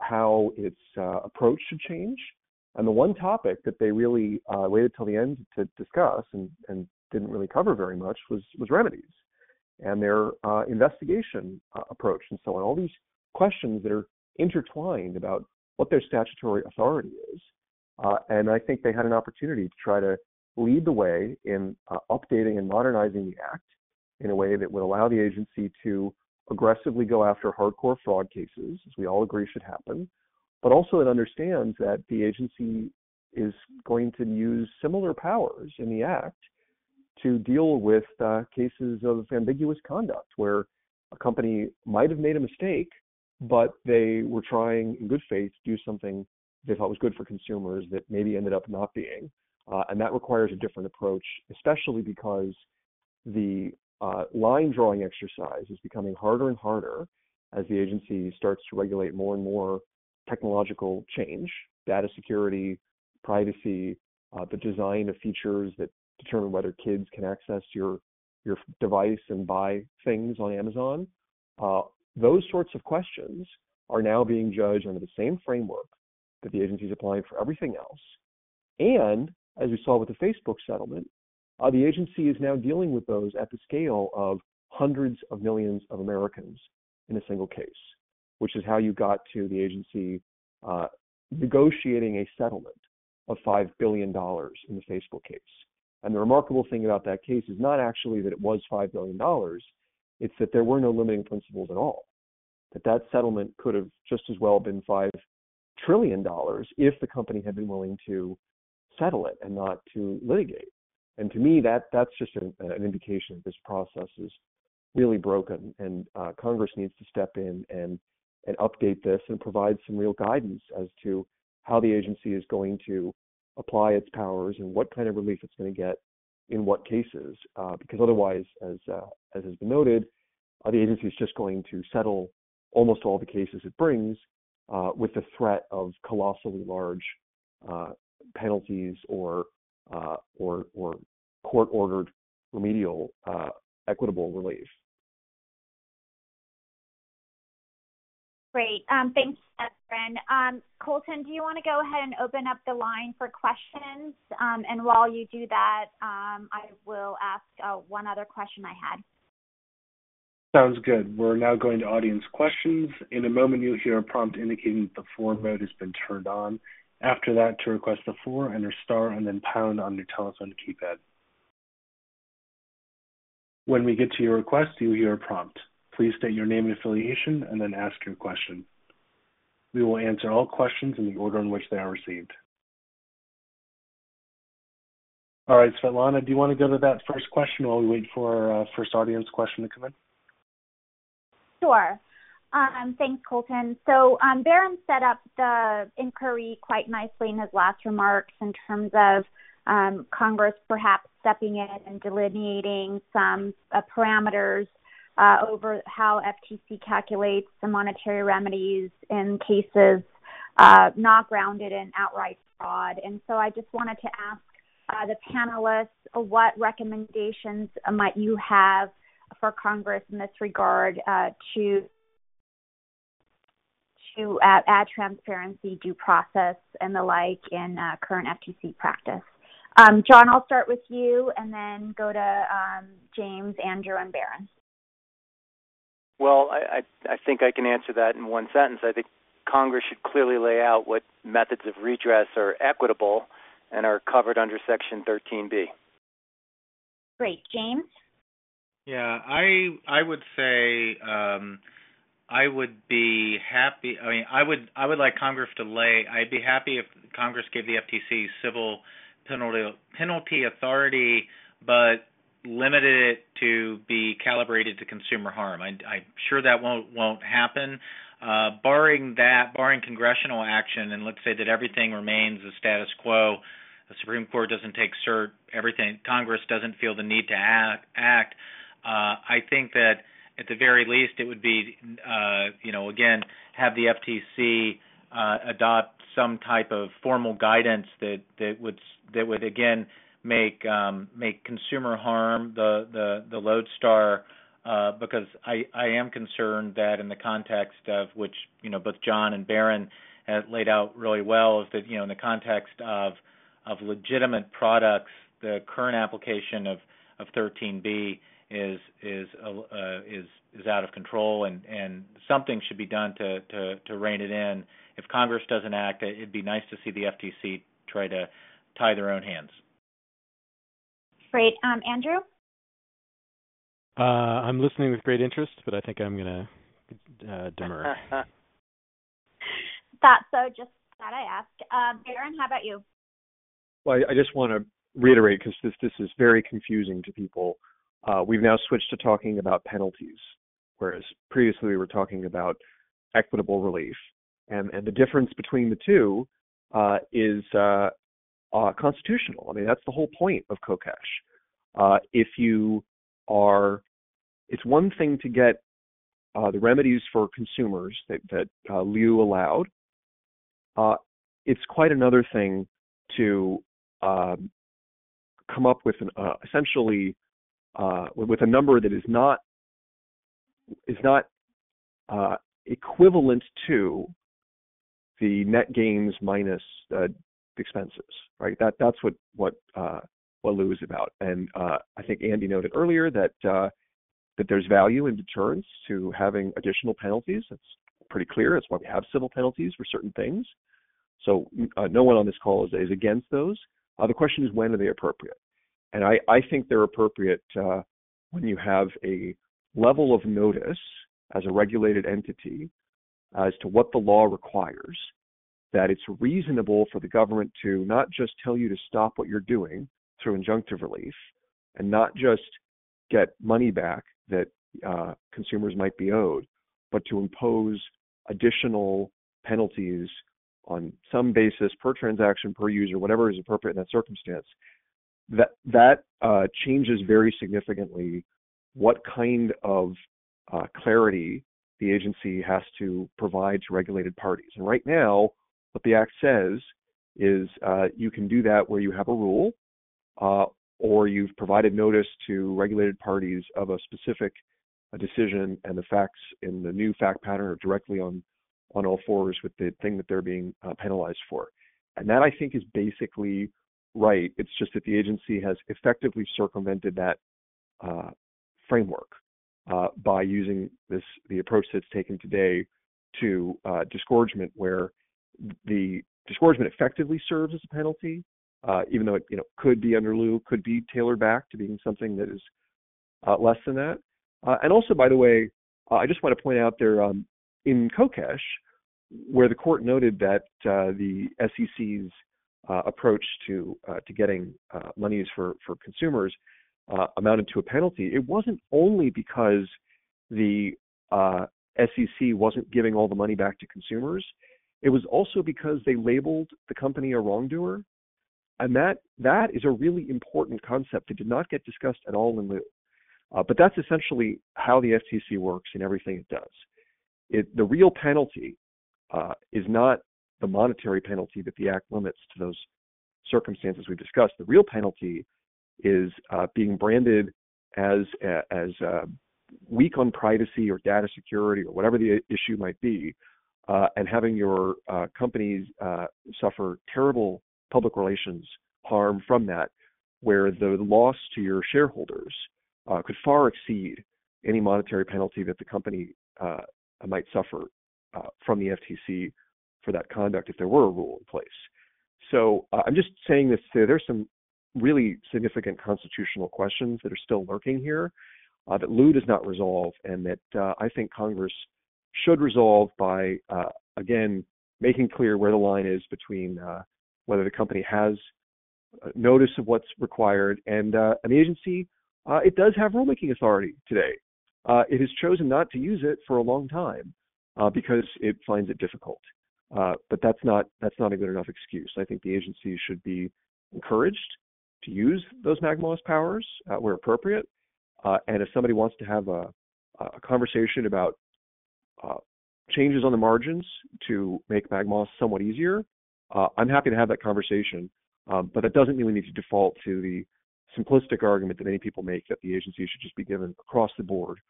how its approach should change. And the one topic that they really waited till the end to discuss and didn't really cover very much was remedies and their investigation approach and so on. All these questions that are intertwined about what their statutory authority is. And I think they had an opportunity to try to lead the way in updating and modernizing the Act in a way that would allow the agency to aggressively go after hardcore fraud cases, as we all agree should happen, but also it understands that the agency is going to use similar powers in the Act to deal with cases of ambiguous conduct where a company might have made a mistake, but they were trying in good faith to do something they thought was good for consumers that maybe ended up not being. And that requires a different approach, especially because the line drawing exercise is becoming harder and harder. as the agency starts to regulate more and more technological change, data security, privacy, the design of features that determine whether kids can access your device and buy things on Amazon. Those sorts of questions are now being judged under the same framework that the agency is applying for everything else. And as we saw with the Facebook settlement, the agency is now dealing with those at the scale of hundreds of millions of Americans in a single case, which is how you got to the agency negotiating a settlement of $5 billion in the Facebook case. And the remarkable thing about that case is not actually that it was $5 billion, it's that there were no limiting principles at all, that that settlement could have just as well been $5 trillion if the company had been willing to settle it and not to litigate. And to me, that's just an indication that this process is really broken, and Congress needs to step in and update this and provide some real guidance as to how the agency is going to apply its powers and what kind of relief it's going to get in what cases, because otherwise, as has been noted, the agency is just going to settle almost all the cases it brings with the threat of colossally large penalties or court-ordered remedial equitable relief. Great. Thanks, Erin. Colton, do you want to go ahead and open up the line for questions? And while you do that, I will ask one other question I had. Sounds good. We're now going to audience questions. In a moment, you'll hear a prompt indicating that the floor mode has been turned on. After that, to request the floor, enter star and then pound on your telephone keypad. When we get to your request, you'll hear a prompt. Please state your name and affiliation and then ask your question. We will answer all questions in the order in which they are received. All right, Svetlana, do you want to go to that first question while we wait for our first audience question to come in? Sure. Thanks, Colton. So Baron set up the inquiry quite nicely in his last remarks in terms of Congress perhaps stepping in and delineating some parameters over how FTC calculates the monetary remedies in cases not grounded in outright fraud. And so I just wanted to ask the panelists what recommendations might you have for Congress in this regard to add transparency, due process, and the like in current FTC practice. John, I'll start with you and then go to James, Andrew, and Baron. Well, I think I can answer that in one sentence. I think Congress should clearly lay out what methods of redress are equitable and are covered under Section 13B. Great. James? Yeah, I would say I would be happy. I mean, I would like Congress to lay. I'd be happy if Congress gave the FTC civil penalty authority, but limited it to be calibrated to consumer harm. I'm sure that won't happen. Barring congressional action, and let's say that everything remains the status quo, the Supreme Court doesn't take cert, everything, Congress doesn't feel the need to act. I think that at the very least it would be, again, have the FTC adopt some type of formal guidance that would again make consumer harm the lodestar, because I am concerned that in the context of which both John and Baron have laid out really well is that in the context of legitimate products, the current application of 13B is out of control, and something should be done to rein it in. If Congress doesn't act, it'd be nice to see the FTC try to tie their own hands. Great. Andrew? I'm listening with great interest, but I think I'm going to demur. Thought so, just thought I asked. Baron, how about you? Well, I just want to reiterate, because this is very confusing to people. We've now switched to talking about penalties, whereas previously we were talking about equitable relief. And the difference between the two is constitutional. I mean, that's the whole point of Kokesh. It's one thing to get the remedies for consumers that Liu allowed, it's quite another thing to come up with an essentially with a number that is not equivalent to the net gains minus expenses, right? That's what Liu is about. And I think Andy noted earlier that there's value in deterrence to having additional penalties. That's pretty clear. It's why we have civil penalties for certain things. So no one on this call is against those. The question is, when are they appropriate? And I think they're appropriate when you have a level of notice as a regulated entity as to what the law requires, that it's reasonable for the government to not just tell you to stop what you're doing through injunctive relief and not just get money back that consumers might be owed, but to impose additional penalties on some basis per transaction, per user, whatever is appropriate in that circumstance. That changes very significantly what kind of clarity the agency has to provide to regulated parties. And right now, what the Act says is you can do that where you have a rule or you've provided notice to regulated parties of a specific decision and the facts in the new fact pattern are directly on all fours with the thing that they're being penalized for. And that, I think, is basically right. It's just that the agency has effectively circumvented that framework by using the approach that's taken today to disgorgement, where the disgorgement effectively serves as a penalty, even though it could be under Liu, could be tailored back to being something that is less than that. And also, by the way, I just want to point out there in Kokesh, where the court noted that the SEC's approach to getting monies for consumers amounted to a penalty, it wasn't only because the SEC wasn't giving all the money back to consumers. It was also because they labeled the company a wrongdoer, and that is a really important concept that did not get discussed at all in Liu. But that's essentially how the FTC works in everything it does. The real penalty is not the monetary penalty that the Act limits to those circumstances we've discussed. The real penalty is being branded as weak on privacy or data security or whatever the issue might be, and having your companies suffer terrible public relations harm from that, where the loss to your shareholders could far exceed any monetary penalty that the company might suffer from the FTC for that conduct if there were a rule in place. So I'm just saying this, there's some really significant constitutional questions that are still lurking here that Liu does not resolve, and that I think Congress should resolve by, again, making clear where the line is between whether the company has notice of what's required and an agency. It does have rulemaking authority today. It has chosen not to use it for a long time because it finds it difficult. But that's not a good enough excuse. I think the agency should be encouraged to use those Magnuson-Moss powers where appropriate. And if somebody wants to have a conversation about changes on the margins to make Magnuson-Moss somewhat easier, I'm happy to have that conversation. But that doesn't mean we need to default to the simplistic argument that many people make that the agency should just be given across the board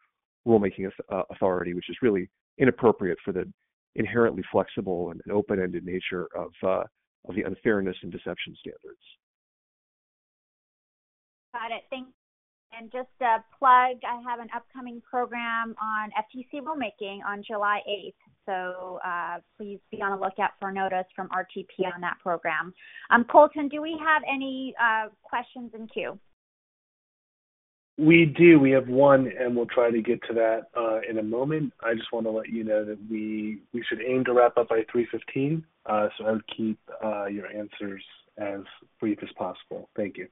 rulemaking authority, which is really inappropriate for the inherently flexible and open-ended nature of the unfairness and deception standards. Got it. Thanks. And just a plug, I have an upcoming program on FTC rulemaking on July 8th. So please be on the lookout for notice from RTP on that program. Colton, do we have any questions in queue? We do. We have one, and we'll try to get to that in a moment. I just want to let you know that we should aim to wrap up by 3:15, so I would keep your answers as brief as possible. Thank you.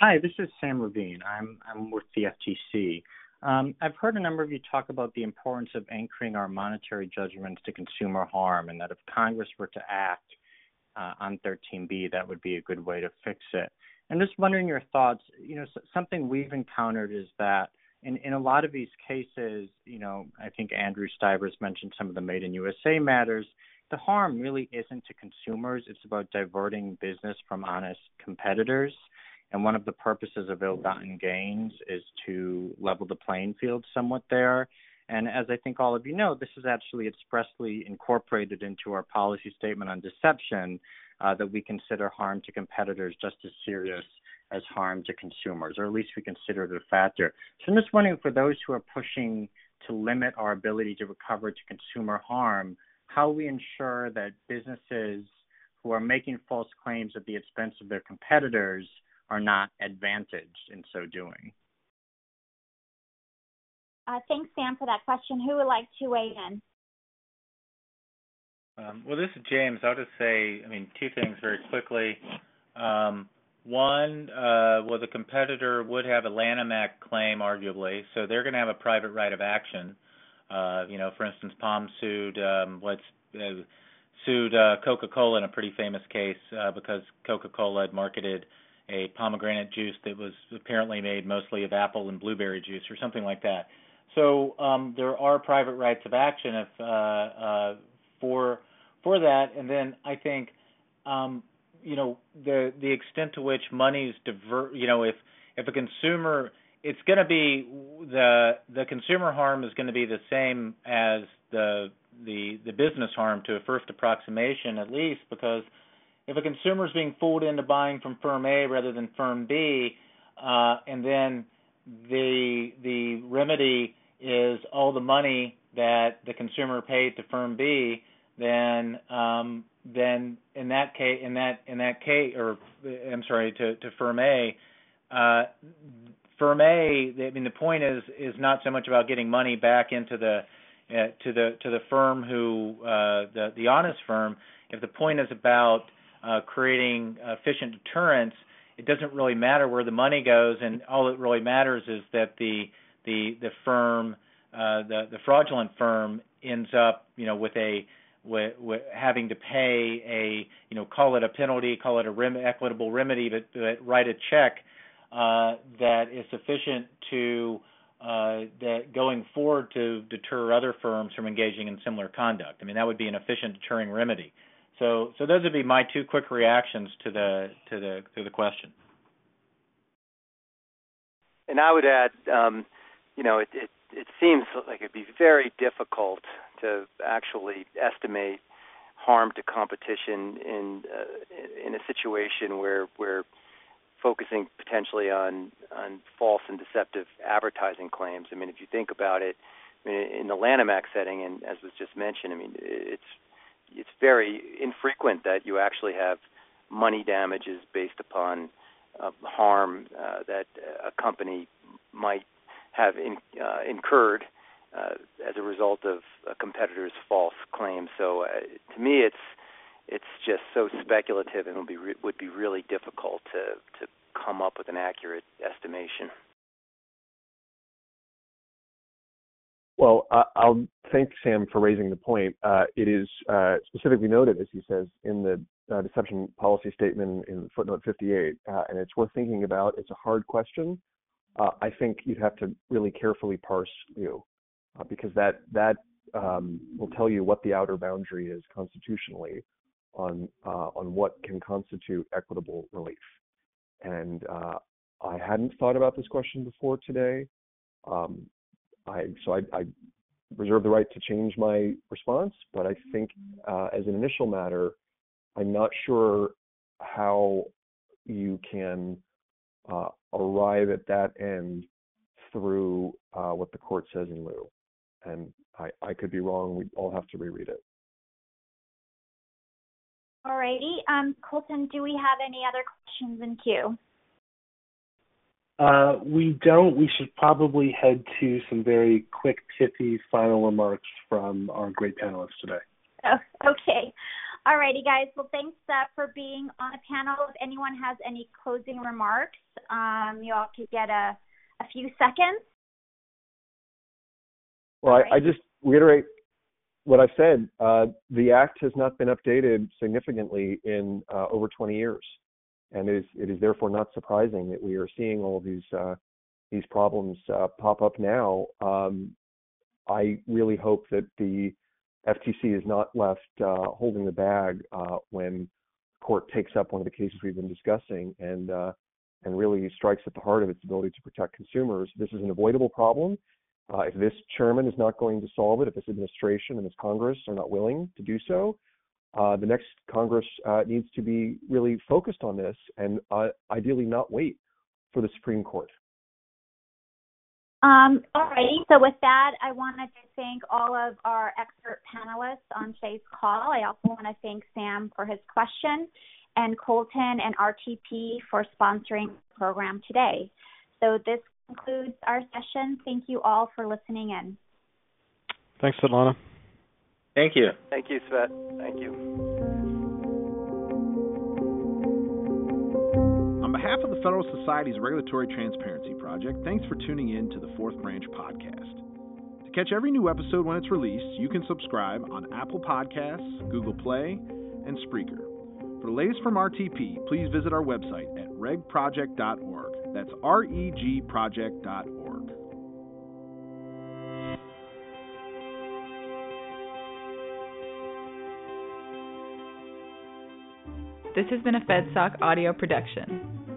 Hi, this is Sam Levine. I'm with the FTC. I've heard a number of you talk about the importance of anchoring our monetary judgments to consumer harm, and that if Congress were to act on 13B, that would be a good way to fix it. I'm just wondering your thoughts. Something we've encountered is that in a lot of these cases, you know, I think Andrew Stivers mentioned some of the Made in USA matters. The harm really isn't to consumers. It's about diverting business from honest competitors. And one of the purposes of ill-gotten gains is to level the playing field somewhat there. And as I think all of you know, this is actually expressly incorporated into our policy statement on deception, that we consider harm to competitors just as serious as harm to consumers, or at least we consider it a factor. So I'm just wondering, for those who are pushing to limit our ability to recover to consumer harm, how we ensure that businesses who are making false claims at the expense of their competitors are not advantaged in so doing. Thanks, Sam, for that question. Who would like to weigh in? Well, this is James. I'll just say, I mean, two things very quickly. One, the competitor would have a Lanham Act claim, arguably, so they're going to have a private right of action. You know, for instance, Palm sued Coca-Cola in a pretty famous case because Coca-Cola had marketed a pomegranate juice that was apparently made mostly of apple and blueberry juice or something like that. So there are private rights of action if for that. And then I think you know, the extent to which money's divert, you know, if a consumer, it's going to be the consumer harm is going to be the same as the business harm to a first approximation, at least, because if a consumer is being fooled into buying from firm A rather than firm B, and then the remedy is all the money that the consumer paid to firm B, then to firm A, firm A. I mean, the point is not so much about getting money back into the firm who the honest firm. If the point is about creating efficient deterrence, it doesn't really matter where the money goes, and all that really matters is that the firm, the fraudulent firm, ends up, you know, with having to pay a, you know, call it a penalty, call it a equitable remedy, but write a check that is sufficient to that going forward to deter other firms from engaging in similar conduct. I mean, that would be an efficient deterring remedy. So those would be my two quick reactions to the question. And I would add, you know, it seems like it'd be very difficult to actually estimate harm to competition in a situation where we're focusing potentially on false and deceptive advertising claims. I mean, if you think about it, I mean, in the Lanham Act setting, and as was just mentioned, I mean, it's very infrequent that you actually have money damages based upon harm that a company might have incurred as a result of a competitor's false claim. So to me, it's just so speculative, and would be really difficult to come up with an accurate estimation. Well, I'll thank Sam for raising the point. It is specifically noted, as he says, in the deception policy statement in footnote 58, and it's worth thinking about. It's a hard question. I think you'd have to really carefully parse Liu, because that will tell you what the outer boundary is constitutionally on what can constitute equitable relief. And I hadn't thought about this question before today. So I reserve the right to change my response, but I think as an initial matter, I'm not sure how you can arrive at that end through what the court says in Liu. And I could be wrong. We all have to reread it. All righty. Colton, do we have any other questions in queue? We don't. We should probably head to some very quick, pithy final remarks from our great panelists today. Oh, okay. All righty, guys. Well, thanks for being on the panel. If anyone has any closing remarks, you all could get a few seconds. Well, right. I just reiterate what I said. The Act has not been updated significantly in over 20 years. And it is therefore not surprising that we are seeing all of these these problems pop up now, I really hope that the FTC is not left holding the bag when the court takes up one of the cases we've been discussing and really strikes at the heart of its ability to protect consumers. This is an avoidable problem. If this chairman is not going to solve it, if this administration and this Congress are not willing to do so, the next Congress needs to be really focused on this and ideally not wait for the Supreme Court. All righty. So with that, I wanted to thank all of our expert panelists on today's call. I also want to thank Sam for his question and Colton and RTP for sponsoring the program today. So this concludes our session. Thank you all for listening in. Thanks, Svetlana. Thank you. Thank you, Svet. Thank you. On behalf of the Federal Society's Regulatory Transparency Project, thanks for tuning in to the Fourth Branch podcast. To catch every new episode when it's released, you can subscribe on Apple Podcasts, Google Play, and Spreaker. For the latest from RTP, please visit our website at regproject.org. That's regproject.org. This has been a FedSoc audio production.